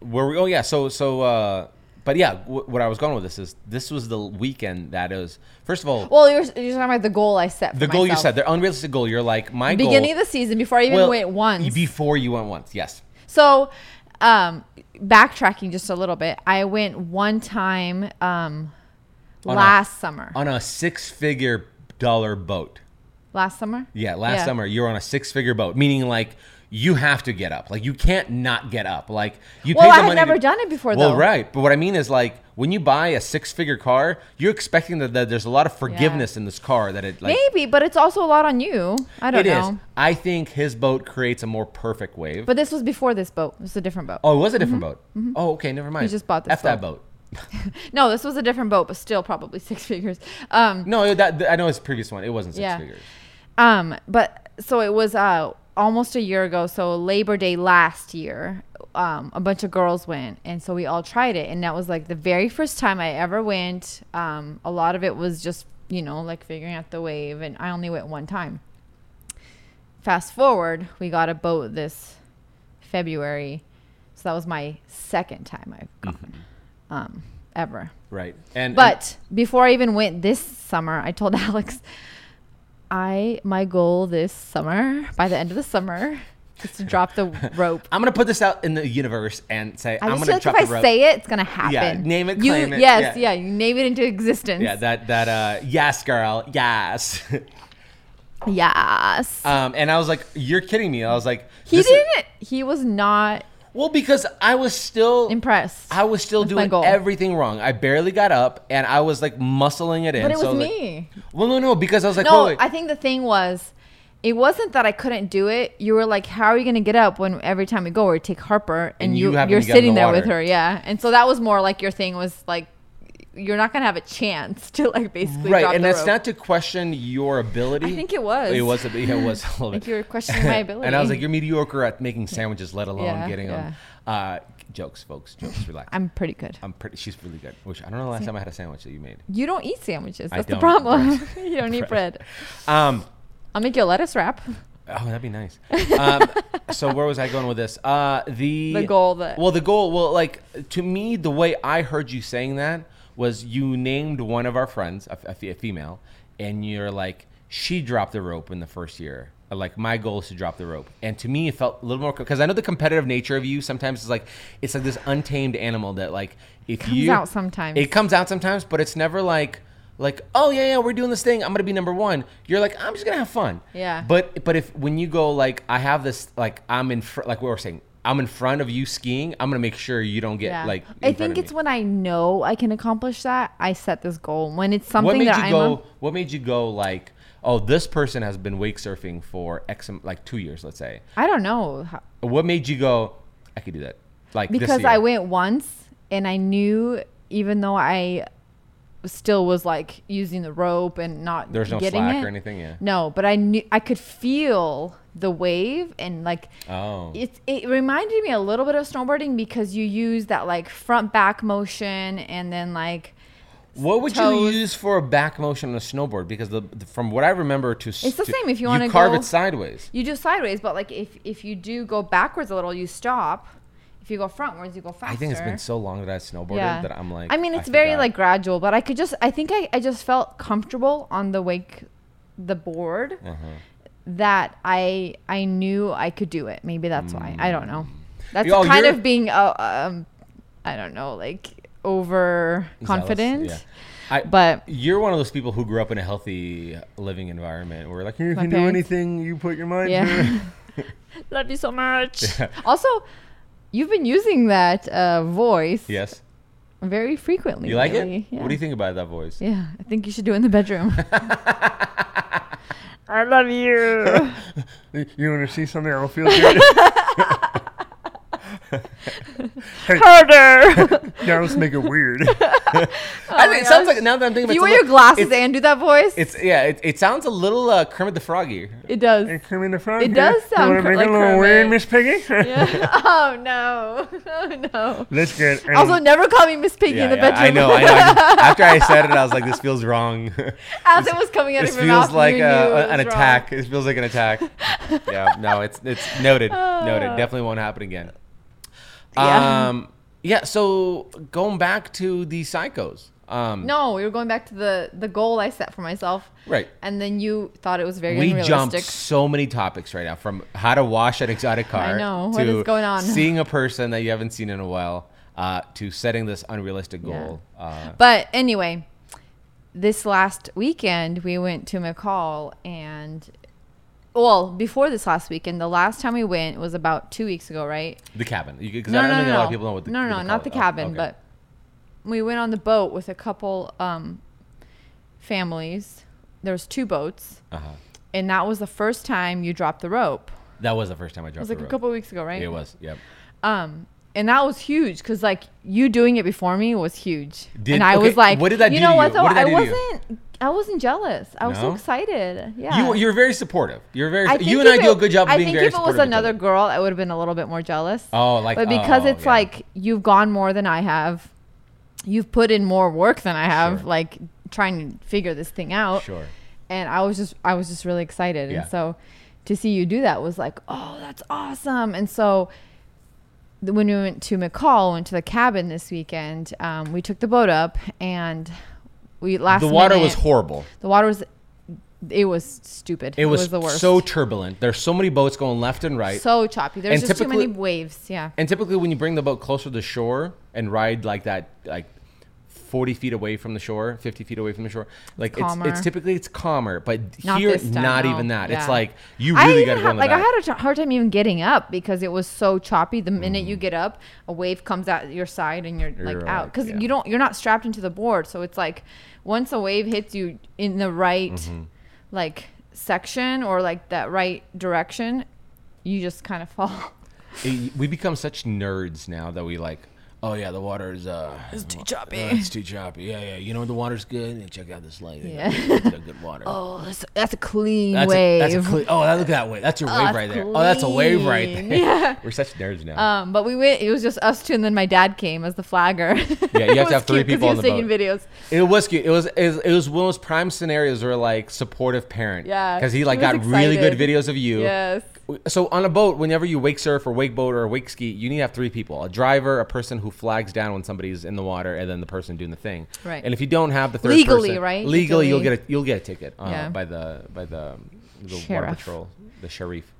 where we, oh yeah. So, so, uh, But yeah, w- what I was going with this is this was the weekend that is, first of all. Well, you're, you're talking about the goal I set for The goal myself. you set, the unrealistic goal. You're like, my Beginning goal. Beginning of the season, before I even well, went once. Before you went once, yes. So um, backtracking just a little bit, I went one time um, last a, summer. On a six-figure dollar boat. Last summer? Yeah, last yeah. summer. You were on a six-figure boat, meaning like. You have to get up. Like, you can't not get up. Like, you pay well, the money. Well, I had never to, done it before, well, though. Well, right. But what I mean is, like, when you buy a six-figure car, you're expecting that, that there's a lot of forgiveness yeah. in this car. That it like, maybe, but it's also a lot on you. I don't it know. It is. I think his boat creates a more perfect wave. But this was before this boat. It was a different boat. Oh, it was a different mm-hmm. boat. Mm-hmm. Oh, okay. Never mind. You just bought this F boat. F that boat. No, this was a different boat, but still probably six figures. Um, no, that, I know his previous one. It wasn't six yeah. figures. Um, but so it was... Uh, almost a year ago, so Labor Day last year, um, a bunch of girls went, and so we all tried it, and that was like the very first time I ever went. Um, a lot of it was just, you know, like figuring out the wave, and I only went one time. Fast forward, we got a boat this February, so that was my second time I've gone, mm-hmm. um, ever. Right. And but and- before I even went this summer, I told Alex, I my goal this summer, by the end of the summer, is to drop the rope. I'm gonna put this out in the universe and say I I'm gonna like drop the rope. If I say it, it's gonna happen. Yeah, name it, claim you, it. Yes, yeah. yeah, you name it into existence. Yeah, that that uh, yes, girl, yes. Yes. Um, and I was like, "You're kidding me!" I was like, "He didn't. Is... He was not." Well, because I was still impressed. I was still doing everything wrong. I barely got up, and I was like muscling it in. But it was so me. Like, well, no, no, because I was like, no. Well, I think the thing was, it wasn't that I couldn't do it. You were like, "How are you going to get up when every time we go, we take Harper, and, and you, you you're sitting there with her?" Yeah, and so that was more like your thing was like. You're not going to have a chance to like basically right. drop and the that's rope. Not to question your ability. I think it was. It was. A, yeah, it was a little bit. Like you were questioning my ability. And I was like, you're mediocre at making sandwiches, let alone yeah, getting yeah. them. Uh, jokes, folks. Jokes. Relax. I'm pretty good. I'm pretty. She's really good. Which I don't know the last time I had a sandwich that you made. You don't eat sandwiches. That's the problem. You don't eat bread. Um, I'll make you a lettuce wrap. Oh, that'd be nice. Um, so where was I going with this? Uh, the the goal that. Well, the goal. Well, like to me, the way I heard you saying that. Was you named one of our friends, a, a female, and you're like, she dropped the rope in the first year. Like, my goal is to drop the rope. And to me, it felt a little more, because I know the competitive nature of you sometimes is like, it's like this untamed animal that like, if comes you- comes out sometimes. It comes out sometimes, but it's never like, like, oh yeah, yeah, we're doing this thing. I'm gonna be number one. You're like, I'm just gonna have fun. Yeah. But but if, when you go like, I have this, like I'm in, fr- like we were saying, I'm in front of you skiing. I'm going to make sure you don't get yeah. like I think it's me. When I know I can accomplish that, I set this goal. When it's something that I go, what made you go like, oh, this person has been wake surfing for X like two years, let's say. I don't know. How, what made you go, I could do that? Like because this year. I went once and I knew even though I still was like using the rope and not there's no getting slack it, or anything, yeah. No, but I knew I could feel the wave and like oh it, it reminded me a little bit of snowboarding because you use that like front back motion and then like what would toes. You use for a back motion on a snowboard because the, the from what I remember to it's the to, same if you want to carve go, it sideways you do sideways but like if if you do go backwards a little you stop if you go frontwards you go faster. I think it's been so long that I snowboarded yeah. that I'm like I mean it's I very forgot. Like gradual but I could just I think I, I just felt comfortable on the wake the board uh-huh. that I I knew I could do it. Maybe that's why. I don't know. That's oh, kind of being, uh, um, I don't know, like overconfident. Yeah. I, but you're one of those people who grew up in a healthy living environment where like, you can do anything you put your mind yeah. to. Love you so much. Yeah. Also, you've been using that uh, voice. Yes. Very frequently. You like lately. It? Yeah. What do you think about that voice? Yeah. I think you should do it in the bedroom. I love you. You want to see something? I will feel good. Hey, harder. Now let's make it weird. Oh I mean, it sounds like now that I'm thinking. Do about you wear your glasses and do that voice? It's yeah. It, it sounds a little uh, Kermit the Froggy. It does. Hey, Kermit the Froggy. It does sound. You want to cr- make like it a little Kermit. Weird, Miss Piggy? Yeah. Oh no. Oh no. Let's get. Um, also, never call me Miss Piggy yeah, in the yeah, bedroom. I know. I know. After I said it, I was like, "This feels wrong." As it was coming out of your mouth, feels like you uh, knew an attack. Wrong. It feels like an attack. Yeah. No. It's it's noted. Uh, noted. Definitely won't happen again. Yeah. Um, yeah. So going back to the psychos. Um, no, we were going back to the, the goal I set for myself. Right. And then you thought it was very we unrealistic. We jumped so many topics right now from how to wash an exotic car. I know. What is going on? Seeing a person that you haven't seen in a while uh, to setting this unrealistic goal. Yeah. Uh, but anyway, this last weekend we went to McCall and... Well, before this last weekend, the last time we went was about two weeks ago, right? The cabin. Because no, I don't no, think no. a lot of people know what the cabin is. No, no, no not the cabin, oh, okay. But we went on the boat with a couple um, families. There was two boats. Uh-huh. And that was the first time you dropped the rope. That was the first time I dropped the rope. It was like rope. A couple of weeks ago, right? It was, yep. Um, and that was huge because, like, you doing it before me was huge. Did, and I okay, was like, what did that you do know what? So I wasn't... I wasn't jealous. I was no? so excited. Yeah, you, you're very supportive. You're very. You and I it, do a good job of being very supportive. I think if it was another girl, I would have been a little bit more jealous. Oh, like. But because oh, it's yeah. like you've gone more than I have, you've put in more work than I have, sure. like trying to figure this thing out. Sure. And I was just, I was just really excited, yeah. and so to see you do that was like, oh, that's awesome. And so when we went to McCall, went to the cabin this weekend, um, we took the boat up and. We last the water minute, was horrible. The water was It was stupid. It, it was, was the worst. So turbulent. There's so many boats going left and right. So choppy. There's and just too many waves. Yeah. And typically when you bring the boat closer to shore and ride like that, like forty feet away from the shore, fifty feet away from the shore, like it's it's, it's typically it's calmer, but not here, time, not no. even that. Yeah. It's like you really got to go on the Like back. I had a t- hard time even getting up because it was so choppy. The minute mm. you get up, a wave comes at your side and you're, you're like right, out because yeah. you don't you're not strapped into the board. So it's like once a wave hits you in the right. Mm-hmm. like section or like that right direction, you just kind of fall. It, we become such nerds now that we like, oh yeah, the water is uh it's too choppy. Uh, it's too choppy. Yeah, yeah. You know the water's good. Check out this lake. Yeah. It's got good water. Oh, that's, that's a clean that's wave. A, that's a clean, oh, that, look at that wave. That's your oh, wave that's right clean. there. Oh, that's a wave right there. Yeah. We're such nerds now. Um, but we went. It was just us two, and then my dad came as the flagger. Yeah, you have to have three people on the boat. He was taking videos. It was cute. It was it was, it was one of those prime scenarios where like supportive parent. Yeah. Because he like he got excited. Really good videos of you. Yes. So on a boat, whenever you wake surf or wake boat or wake ski, you need to have three people: a driver, a person who flags down when somebody's in the water, and then the person doing the thing. Right. And if you don't have the third legally, person, right? legally, legally, you'll get a you'll get a ticket uh, yeah. by the by the, the water patrol, the sheriff.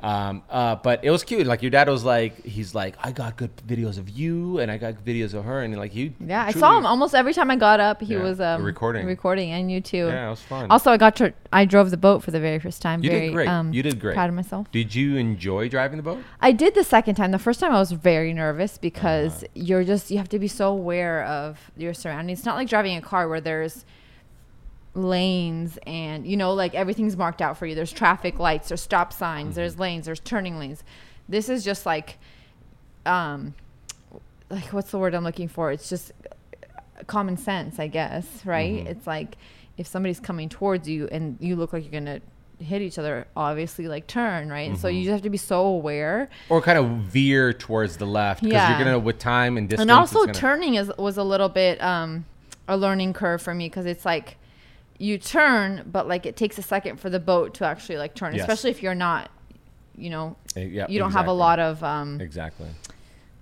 Um, uh, but it was cute. Like your dad was like, he's like, I got good videos of you, and I got videos of her, and like you. Yeah, truly... I saw him almost every time I got up. He yeah, was um, recording, recording, and you too. Yeah, it was fun. Also, I got to, I drove the boat for the very first time. You very, did great. Um, you did great. Proud of myself. Did you enjoy driving the boat? I did the second time. The first time I was very nervous because uh-huh. you're just you have to be so aware of your surroundings. It's not like driving a car where there's lanes and you know like everything's marked out for you. There's traffic lights, there's stop signs, mm-hmm. there's lanes, there's turning lanes. This is just like um like what's the word I'm looking for? It's just common sense, I guess, right? Mm-hmm. It's like if somebody's coming towards you and you look like you're gonna hit each other, obviously like turn, right? Mm-hmm. So you just have to be so aware or kind of veer towards the left because yeah. you're gonna with time and distance. And also gonna- turning is was a little bit um a learning curve for me because it's like you turn, but like it takes a second for the boat to actually like turn, yes. especially if you're not, you know, uh, yeah, you don't exactly. have a lot of, um, exactly.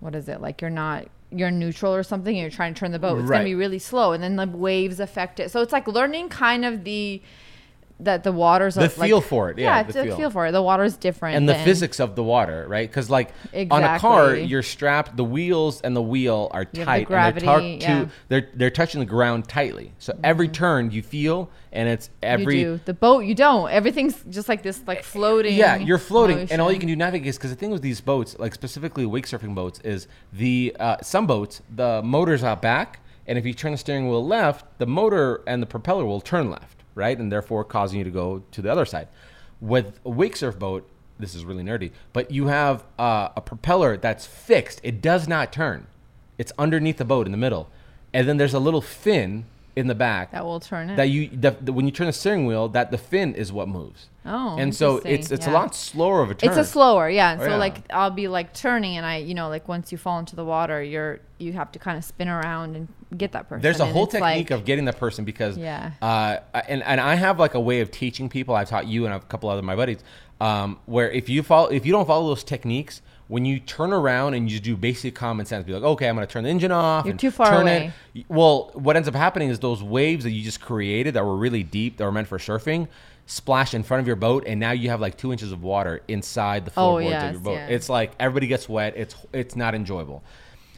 what is it? Like you're not, you're neutral or something and you're trying to turn the boat. It's right. going to be really slow and then the waves affect it. So it's like learning kind of the, that the waters the are feel like, for it. Yeah. yeah the, the feel. feel for it. The water is different. And the than, physics of the water, right? Cause like exactly. on a car, you're strapped, the wheels and the wheel are you tight. The gravity, and they're, yeah. to, they're, they're touching the ground tightly. So mm-hmm. every turn you feel, and it's every you do. The boat. You don't, everything's just like this, like floating. Yeah. You're floating motion. And all you can do navigate is cause the thing with these boats, like specifically wake surfing boats is the, uh, some boats, the motor's out back. And if you turn the steering wheel left, the motor and the propeller will turn left. Right, and therefore causing you to go to the other side. With a wake surf boat, this is really nerdy, but you have uh, a propeller that's fixed. It does not turn. It's underneath the boat in the middle, and then there's a little fin in the back that will turn it. That you that, that when you turn the steering wheel, that the fin is what moves. Oh, and so it's it's yeah. a lot slower of a turn. It's a slower, yeah. So yeah. like I'll be like turning, and I you know like once you fall into the water, you're you have to kind of spin around and get that person. There's a and whole technique like, of getting that person because yeah. uh and and I have like a way of teaching people. I've taught you and a couple other of my buddies um where if you follow if you don't follow those techniques, when you turn around and you do basic common sense, be like, okay, I'm going to turn the engine off. You're and too far turn away. It. Well, what ends up happening is those waves that you just created that were really deep, that were meant for surfing, splash in front of your boat, and now you have like two inches of water inside the floorboards oh, yes, of your boat. Yes. It's like everybody gets wet. It's it's not enjoyable.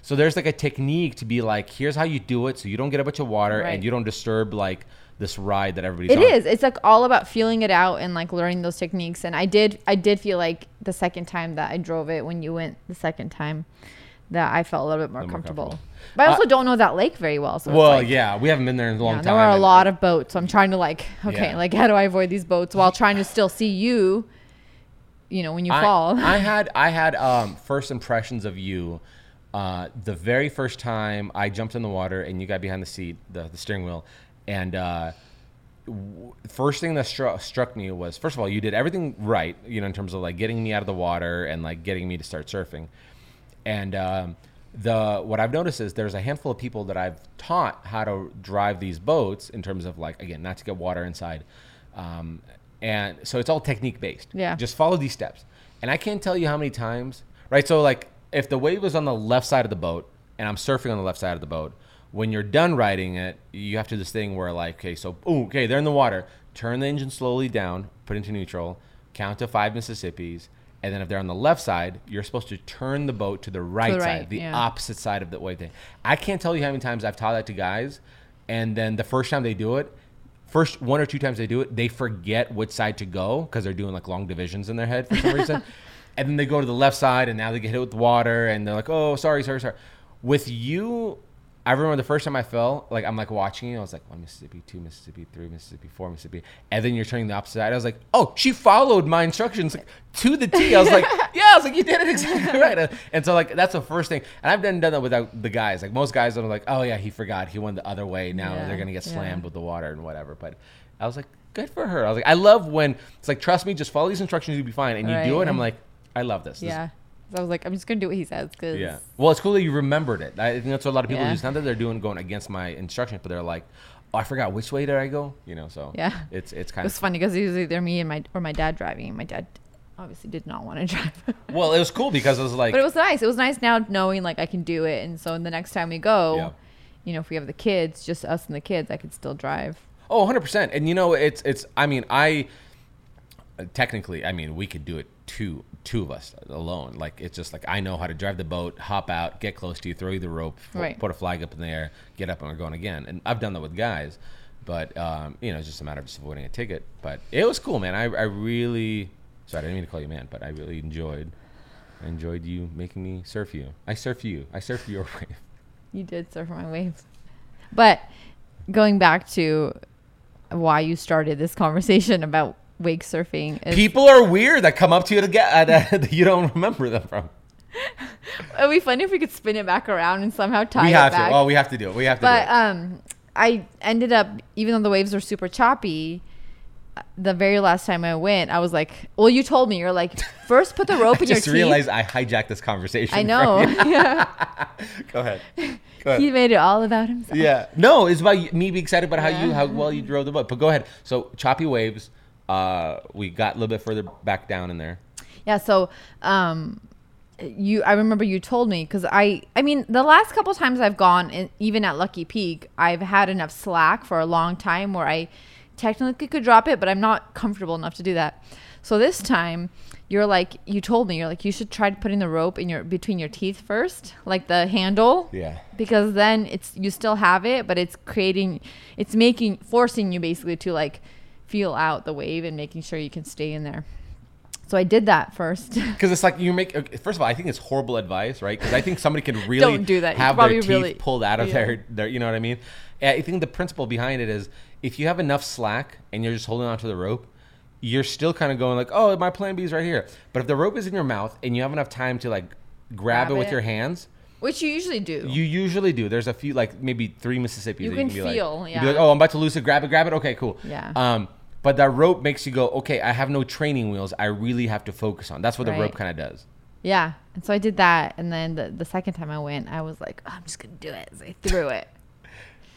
So there's like a technique to be like, here's how you do it so you don't get a bunch of water right. and you don't disturb like this ride that everybody's it on. It is. It's like all about feeling it out and like learning those techniques. And I did I did feel like the second time that I drove it when you went the second time that I felt a little bit more, more comfortable. comfortable. But I also uh, don't know that lake very well. So well, like, yeah. We haven't been there in a long yeah, time. There are a lot of boats. So I'm trying to like, okay, yeah. like how do I avoid these boats while trying to still see you, you know, when you I, fall. I had I had um, first impressions of you. Uh, the very first time I jumped in the water and you got behind the seat, the, the steering wheel, and uh, w- first thing that stru- struck me was, first of all, you did everything right, you know, in terms of like getting me out of the water and like getting me to start surfing. And um, the what I've noticed is there's a handful of people that I've taught how to drive these boats in terms of like, again, not to get water inside. Um, and so it's all technique based. Yeah. Just follow these steps. And I can't tell you how many times, right? So like, if the wave was on the left side of the boat and I'm surfing on the left side of the boat, when you're done riding it, you have to do this thing where like, okay, so, ooh, okay, they're in the water. turn the engine slowly down, put into neutral, count to five Mississippis, and then if they're on the left side, you're supposed to turn the boat to the right, to the right side, the yeah. opposite side of the wave thing. I can't tell you how many times I've taught that to guys, and then the first time they do it, first one or two times they do it, they forget which side to go because they're doing like long divisions in their head for some reason. And then they go to the left side, and now they get hit with water, and they're like, oh, sorry, sorry, sorry. With you, I remember the first time I fell, like I'm like watching you, I was like, one Mississippi, two Mississippi, three Mississippi, four Mississippi. And then you're turning the opposite side. I was like, oh, she followed my instructions like, to the T. I was like, yeah, I was like, you did it exactly right. And so like, that's the first thing. And I've done, done that with the guys. Like most guys are like, oh yeah, he forgot. He went the other way. Now yeah, they're going to get slammed yeah. with the water and whatever. But I was like, good for her. I was like, I love when it's like, trust me, just follow these instructions, you'll be fine. And you right. do it. And I'm like, I love this. Yeah. This I was like, I'm just going to do what he says. Cause yeah. Well, it's cool that you remembered it. I think that's what a lot of people yeah. do. It's not that they're doing going against my instructions, but they're like, oh, I forgot which way did I go? You know, so yeah. it's it's kind of... It was funny because it was either me and my or my dad driving. My dad obviously did not want to drive. Well, it was cool because it was like... But it was nice. It was nice now knowing like I can do it. And so the next time we go, yeah. you know, if we have the kids, just us and the kids, I could still drive. Oh, one hundred percent. And you know, it's... it's. I mean, I... Technically, I mean, we could do it two two of us alone. Like, it's just like, I know how to drive the boat, hop out, get close to you, throw you the rope, right. put a flag up in the air, get up, and we're going again. And I've done that with guys, but um, you know, it's just a matter of just avoiding a ticket. But it was cool, man. I, I really, sorry, I didn't mean to call you man, but I really enjoyed I enjoyed you making me surf you. I surf you. I surf your wave. You did surf my waves. But going back to why you started this conversation about wake surfing is, people are weird that come up to you to get uh, that you don't remember them from. It would be funny if we could spin it back around and somehow tie we have it back. To. Oh, we have to do it. We have to but, do it. But um, I ended up, even though the waves were super choppy, the very last time I went, I was like, well, you told me. You're like, first put the rope in your teeth. I just realized I hijacked this conversation. I know. Yeah. Go ahead. Go ahead. He made it all about himself. Yeah. No, it's about me being excited about how yeah. you how well you drove the boat. But go ahead. So choppy waves. Uh, we got a little bit further back down in there. Yeah. So, um, you, I remember you told me, cause I, I mean, the last couple times I've gone in, even at Lucky Peak, I've had enough slack for a long time where I technically could drop it, but I'm not comfortable enough to do that. So this time you're like, you told me, you're like, you should try putting the rope in your, between your teeth first, like the handle. Yeah. Because then it's, you still have it, but it's creating, it's making, forcing you basically to like, feel out the wave and making sure you can stay in there. So I did that first. Because it's like you make, first of all, I think it's horrible advice, right? Because I think somebody can really Don't do that. have their teeth really, pulled out of yeah. their, their, you know what I mean? I think the principle behind it is if you have enough slack and you're just holding onto the rope, you're still kind of going like, oh, my plan B is right here. But if the rope is in your mouth and you have enough time to like grab, grab it with it. your hands, which you usually do. You usually do. There's a few, like maybe three Mississippis. You that can, you can be feel, like, yeah. You'd be like, oh, I'm about to lose it. Grab it, grab it. Okay, cool. Yeah. Um, but that rope makes you go, okay, I have no training wheels. I really have to focus on. That's what right. the rope kind of does. Yeah. And so I did that. And then the, the second time I went, I was like, oh, I'm just going to do it. So I threw it.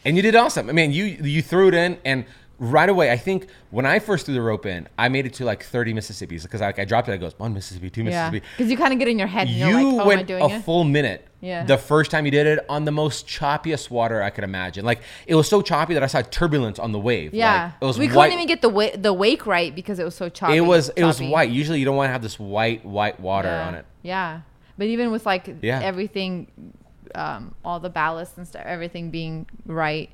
And you did awesome. I mean, you you threw it in and right away, I think when I first threw the rope in, I made it to like thirty Mississippis because I, I dropped it. I goes one Mississippi, two Mississippi. Because yeah. you kind of get in your head. And you you're like, oh, went am I doing a it? full minute. Yeah. The first time you did it on the most choppiest water I could imagine. Like it was so choppy that I saw turbulence on the wave. Yeah. Like, it was. We white. couldn't even get the wa- the wake right because it was so choppy. It was. It choppy. was white. Usually you don't want to have this white white water yeah. on it. Yeah. But even with like yeah. everything, um, all the ballast and stuff, everything being right.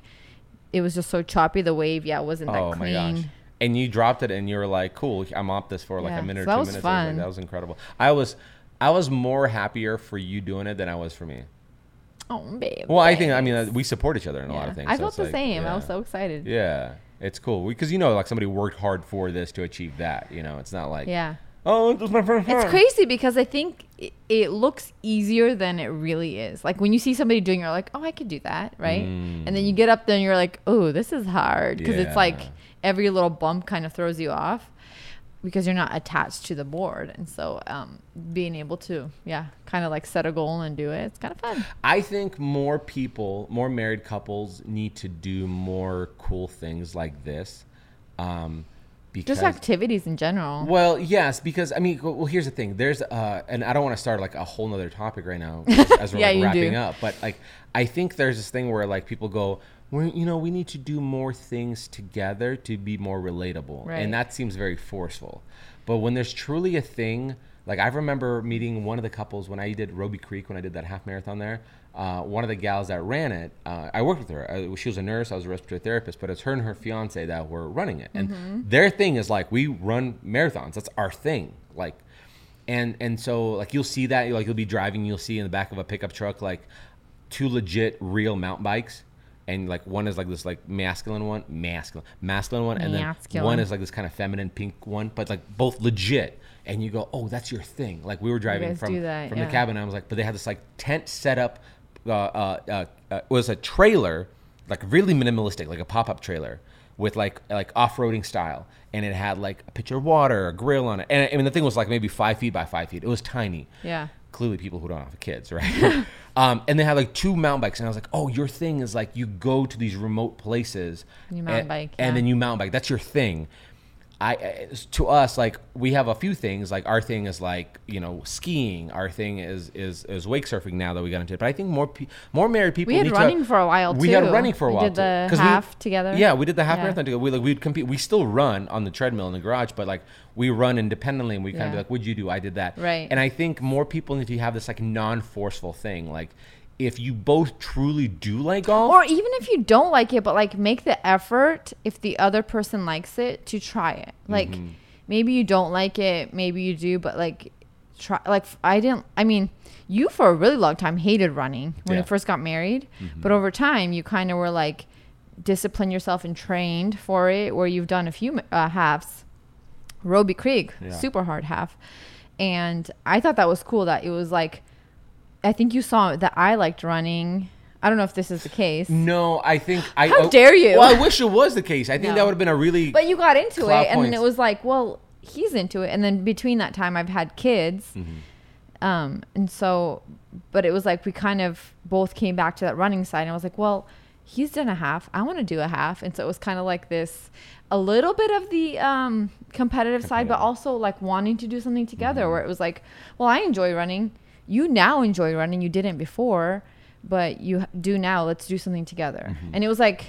It was just so choppy. The wave, yeah, it wasn't that oh, clean. Oh, my gosh. And you dropped it, and you were like, cool, I'm off this for like yeah, a minute so or two minutes. That was fun. Like, that was incredible. I was I was more happier for you doing it than I was for me. Oh, babe. Well, I think, I mean, we support each other in yeah. a lot of things. I so felt the like, same. Yeah. I was so excited. Yeah. It's cool. Because, you know, like somebody worked hard for this to achieve that. You know, it's not like, yeah. oh, it was my first time. It's crazy because I think it, it looks easier than it really is. Like when you see somebody doing it, you're like, oh, I could do that, right? Mm. And then you get up there and you're like, oh, this is hard. Because yeah. it's like every little bump kind of throws you off because you're not attached to the board. And so um, being able to, yeah, kind of like set a goal and do it, it's kind of fun. I think more people, more married couples need to do more cool things like this. Um Because, just activities in general. Well, yes, because I mean, well, here's the thing. There's uh, and I don't want to start like a whole nother topic right now as we're yeah, like, wrapping do. up. But like, I think there's this thing where like people go, we you know, we need to do more things together to be more relatable. Right. And that seems very forceful. But when there's truly a thing, like I remember meeting one of the couples when I did Roby Creek, when I did that half marathon there, uh, one of the gals that ran it, uh, I worked with her. I, she was a nurse, I was a respiratory therapist, but it's her and her fiance that were running it. And mm-hmm. their thing is like, we run marathons. That's our thing. Like, and, and so like, you'll see that, like you'll be driving, you'll see in the back of a pickup truck, like two legit real mountain bikes. And like one is like this like masculine one, masculine, masculine one. And masculine. Then one is like this kind of feminine pink one, but like both legit. And you go, oh, that's your thing. Like we were driving from, that, from yeah. the cabin. And I was like, but they had this like tent set up. Uh, uh, uh, uh, it was a trailer, like really minimalistic, like a pop-up trailer with like like off-roading style. And it had like a pitcher of water, a grill on it. And I mean, the thing was like maybe five feet by five feet. It was tiny. Yeah. Clearly people who don't have kids, right? um, and they had like two mountain bikes. And I was like, oh, your thing is like you go to these remote places. You mountain and, bike. Yeah. And then you mountain bike. That's your thing. I to us, like we have a few things. Like our thing is like, you know, skiing. Our thing is is is wake surfing now that we got into it. But I think more pe- more married people. We had need running to, for a while. We too. had running for a we while. We did the too. half we, together. Yeah, we did the half yeah. marathon together. We like we'd compete. We still run on the treadmill in the garage, but like we run independently, and we kind yeah. of be like, what'd you do? I did that. Right. And I think more people need to have this like non-forceful thing, like. If you both truly do like golf, or even if you don't like it, but like make the effort if the other person likes it to try it. Like mm-hmm. maybe you don't like it, maybe you do, but like try. Like I didn't. I mean, you for a really long time hated running when yeah. you first got married, mm-hmm. but over time you kind of were like disciplined yourself and trained for it. Where you've done a few uh, halves, Roby Creek, yeah. super hard half, and I thought that was cool that it was like. I think you saw that I liked running. I don't know if this is the case. No, I think... I, How dare you? Well, I wish it was the case. I think no. that would have been a really... But you got into it, points. And then it was like, well, he's into it. And then between that time, I've had kids. Mm-hmm. Um, and so... But it was like we kind of both came back to that running side. And I was like, well, he's done a half. I want to do a half. And so it was kind of like this... A little bit of the um, competitive okay. side, but also like wanting to do something together. Mm-hmm. Where it was like, well, I enjoy running... You now enjoy running. You didn't before, but you do now. Let's do something together. Mm-hmm. And it was like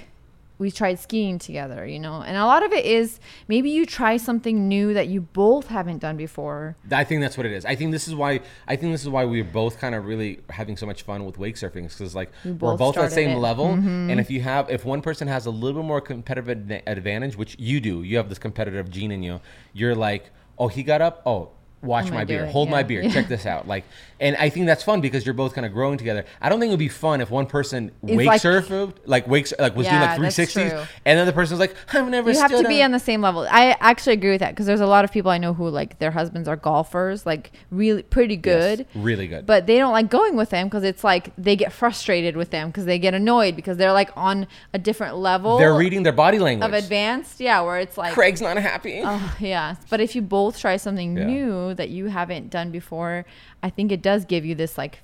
we tried skiing together, you know. And a lot of it is maybe you try something new that you both haven't done before. I think that's what it is. I think this is why I think this is why we're both kind of really having so much fun with wake surfing, because like we both we're both on the same it. level. Mm-hmm. And if you have if one person has a little bit more competitive advantage, which you do, you have this competitive gene in you. You're like, oh, he got up. Oh. Watch my beer. It, Hold yeah. my beer. Yeah. Check this out. Like, and I think that's fun because you're both kind of growing together. I don't think it would be fun if one person it's wake like, surfed, like wakes, like was yeah, doing like three sixties, and then the person was like, "I've never." You stood have to on. be on the same level. I actually agree with that because there's a lot of people I know who like their husbands are golfers, like really pretty good, yes, really good, but they don't like going with them because it's like they get frustrated with them because they get annoyed because they're like on a different level. They're reading their body language of advanced, yeah, where it's like Craig's not happy. Oh yeah, but if you both try something yeah. new. That you haven't done before, I think it does give you this like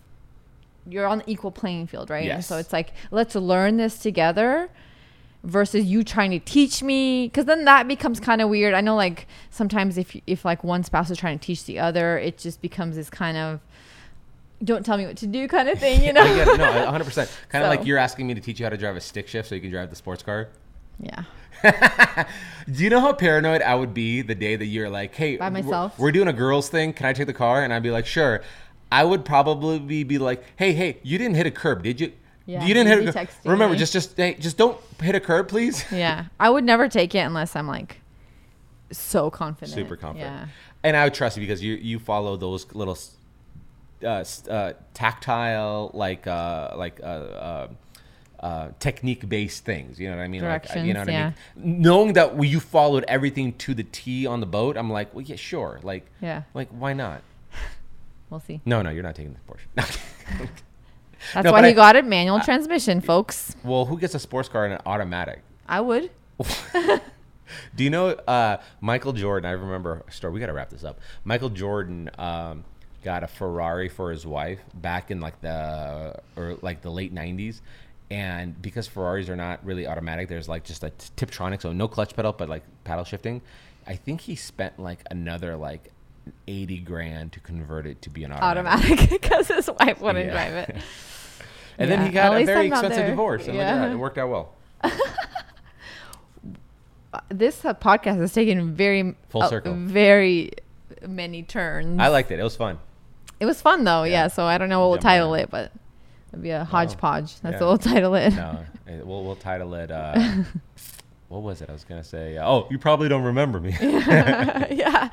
you're on the equal playing field, right? Yes. And so it's like let's learn this together versus you trying to teach me, because then that becomes kind of weird. I know like sometimes if if like one spouse is trying to teach the other, it just becomes this kind of don't tell me what to do kind of thing, you know? I get it. No, one hundred percent. Kind so. of like you're asking me to teach you how to drive a stick shift so you can drive the sports car. Yeah. Do you know how paranoid I would be the day that you're like, hey, by myself we're, we're doing a girls thing, can I take the car? And I'd be like, sure. I would probably be, be like, hey hey you didn't hit a curb, did you? Yeah, you didn't hit a curb. Remember me. just just hey, just don't hit a curb, please. Yeah, I would never take it unless I'm like so confident, super confident. Yeah. And I would trust you because you you follow those little uh, uh tactile like uh like uh uh Uh, technique-based things, you know what I mean? Directions, like, you know what yeah. I mean? Knowing that you followed everything to the T on the boat, I'm like, well, yeah, sure. Like, yeah. like why not? We'll see. No, no, you're not taking the Porsche. That's no, why he I, got it manual uh, transmission, folks. Well, who gets a sports car and an automatic? I would. Do you know uh, Michael Jordan? I remember a story. We got to wrap this up. Michael Jordan... Um, got a Ferrari for his wife back in like the or like the late nineties, and because Ferraris are not really automatic, there's like just a Tiptronic, so no clutch pedal but like paddle shifting. I think he spent like another like eighty grand to convert it to be an automatic because his wife wouldn't yeah. drive it. And yeah. then he got At a very expensive divorce, and yeah. like, yeah, it worked out well. This uh, podcast has taken very full circle, uh, very many turns. I liked it. It was fun. It was fun though. Yeah. yeah so I don't know what we'll Democrat. title it, but it'll be a hodgepodge. That's yeah. what we'll title it. No, it, we'll we'll title it. Uh, what was it? I was gonna say. Uh, oh, you probably don't remember me. Yeah.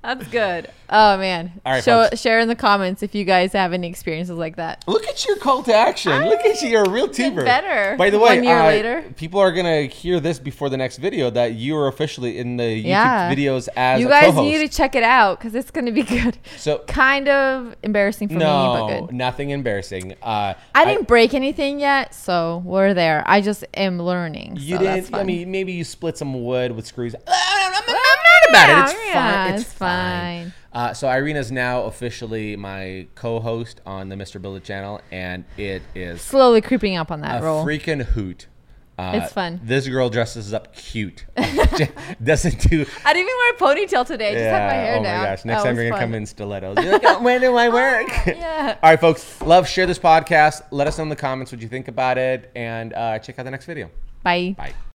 That's good. Oh, man. All right, Show, folks. Share in the comments if you guys have any experiences like that. Look at your call to action. I Look at you. You're a real teamer. Better. By the way, One year uh, later. people are going to hear this before the next video that you are officially in the YouTube yeah. videos as you a guys co-host. Need to check it out because it's going to be good. So kind of embarrassing for no, me, but good. No, nothing embarrassing. Uh, I didn't I, break anything yet, so we're there. I just am learning. You so didn't. That's fun. I mean, maybe you split some wood with screws. about yeah, it it's yeah, fine it's, it's fine. fine uh so Irina's now officially my co-host on the Mister Billet channel, and it is slowly creeping up on that a role. Freaking hoot. Uh, it's fun. This girl dresses up cute. Doesn't do. I didn't even wear a ponytail today. I just yeah, had my hair down. Oh my down. gosh. Next oh, time you're going to come in stilettos. You're like, oh, when do I work? Oh, yeah. All right, folks. Love, share this podcast. Let us know in the comments what you think about it. And uh, check out the next video. Bye. Bye.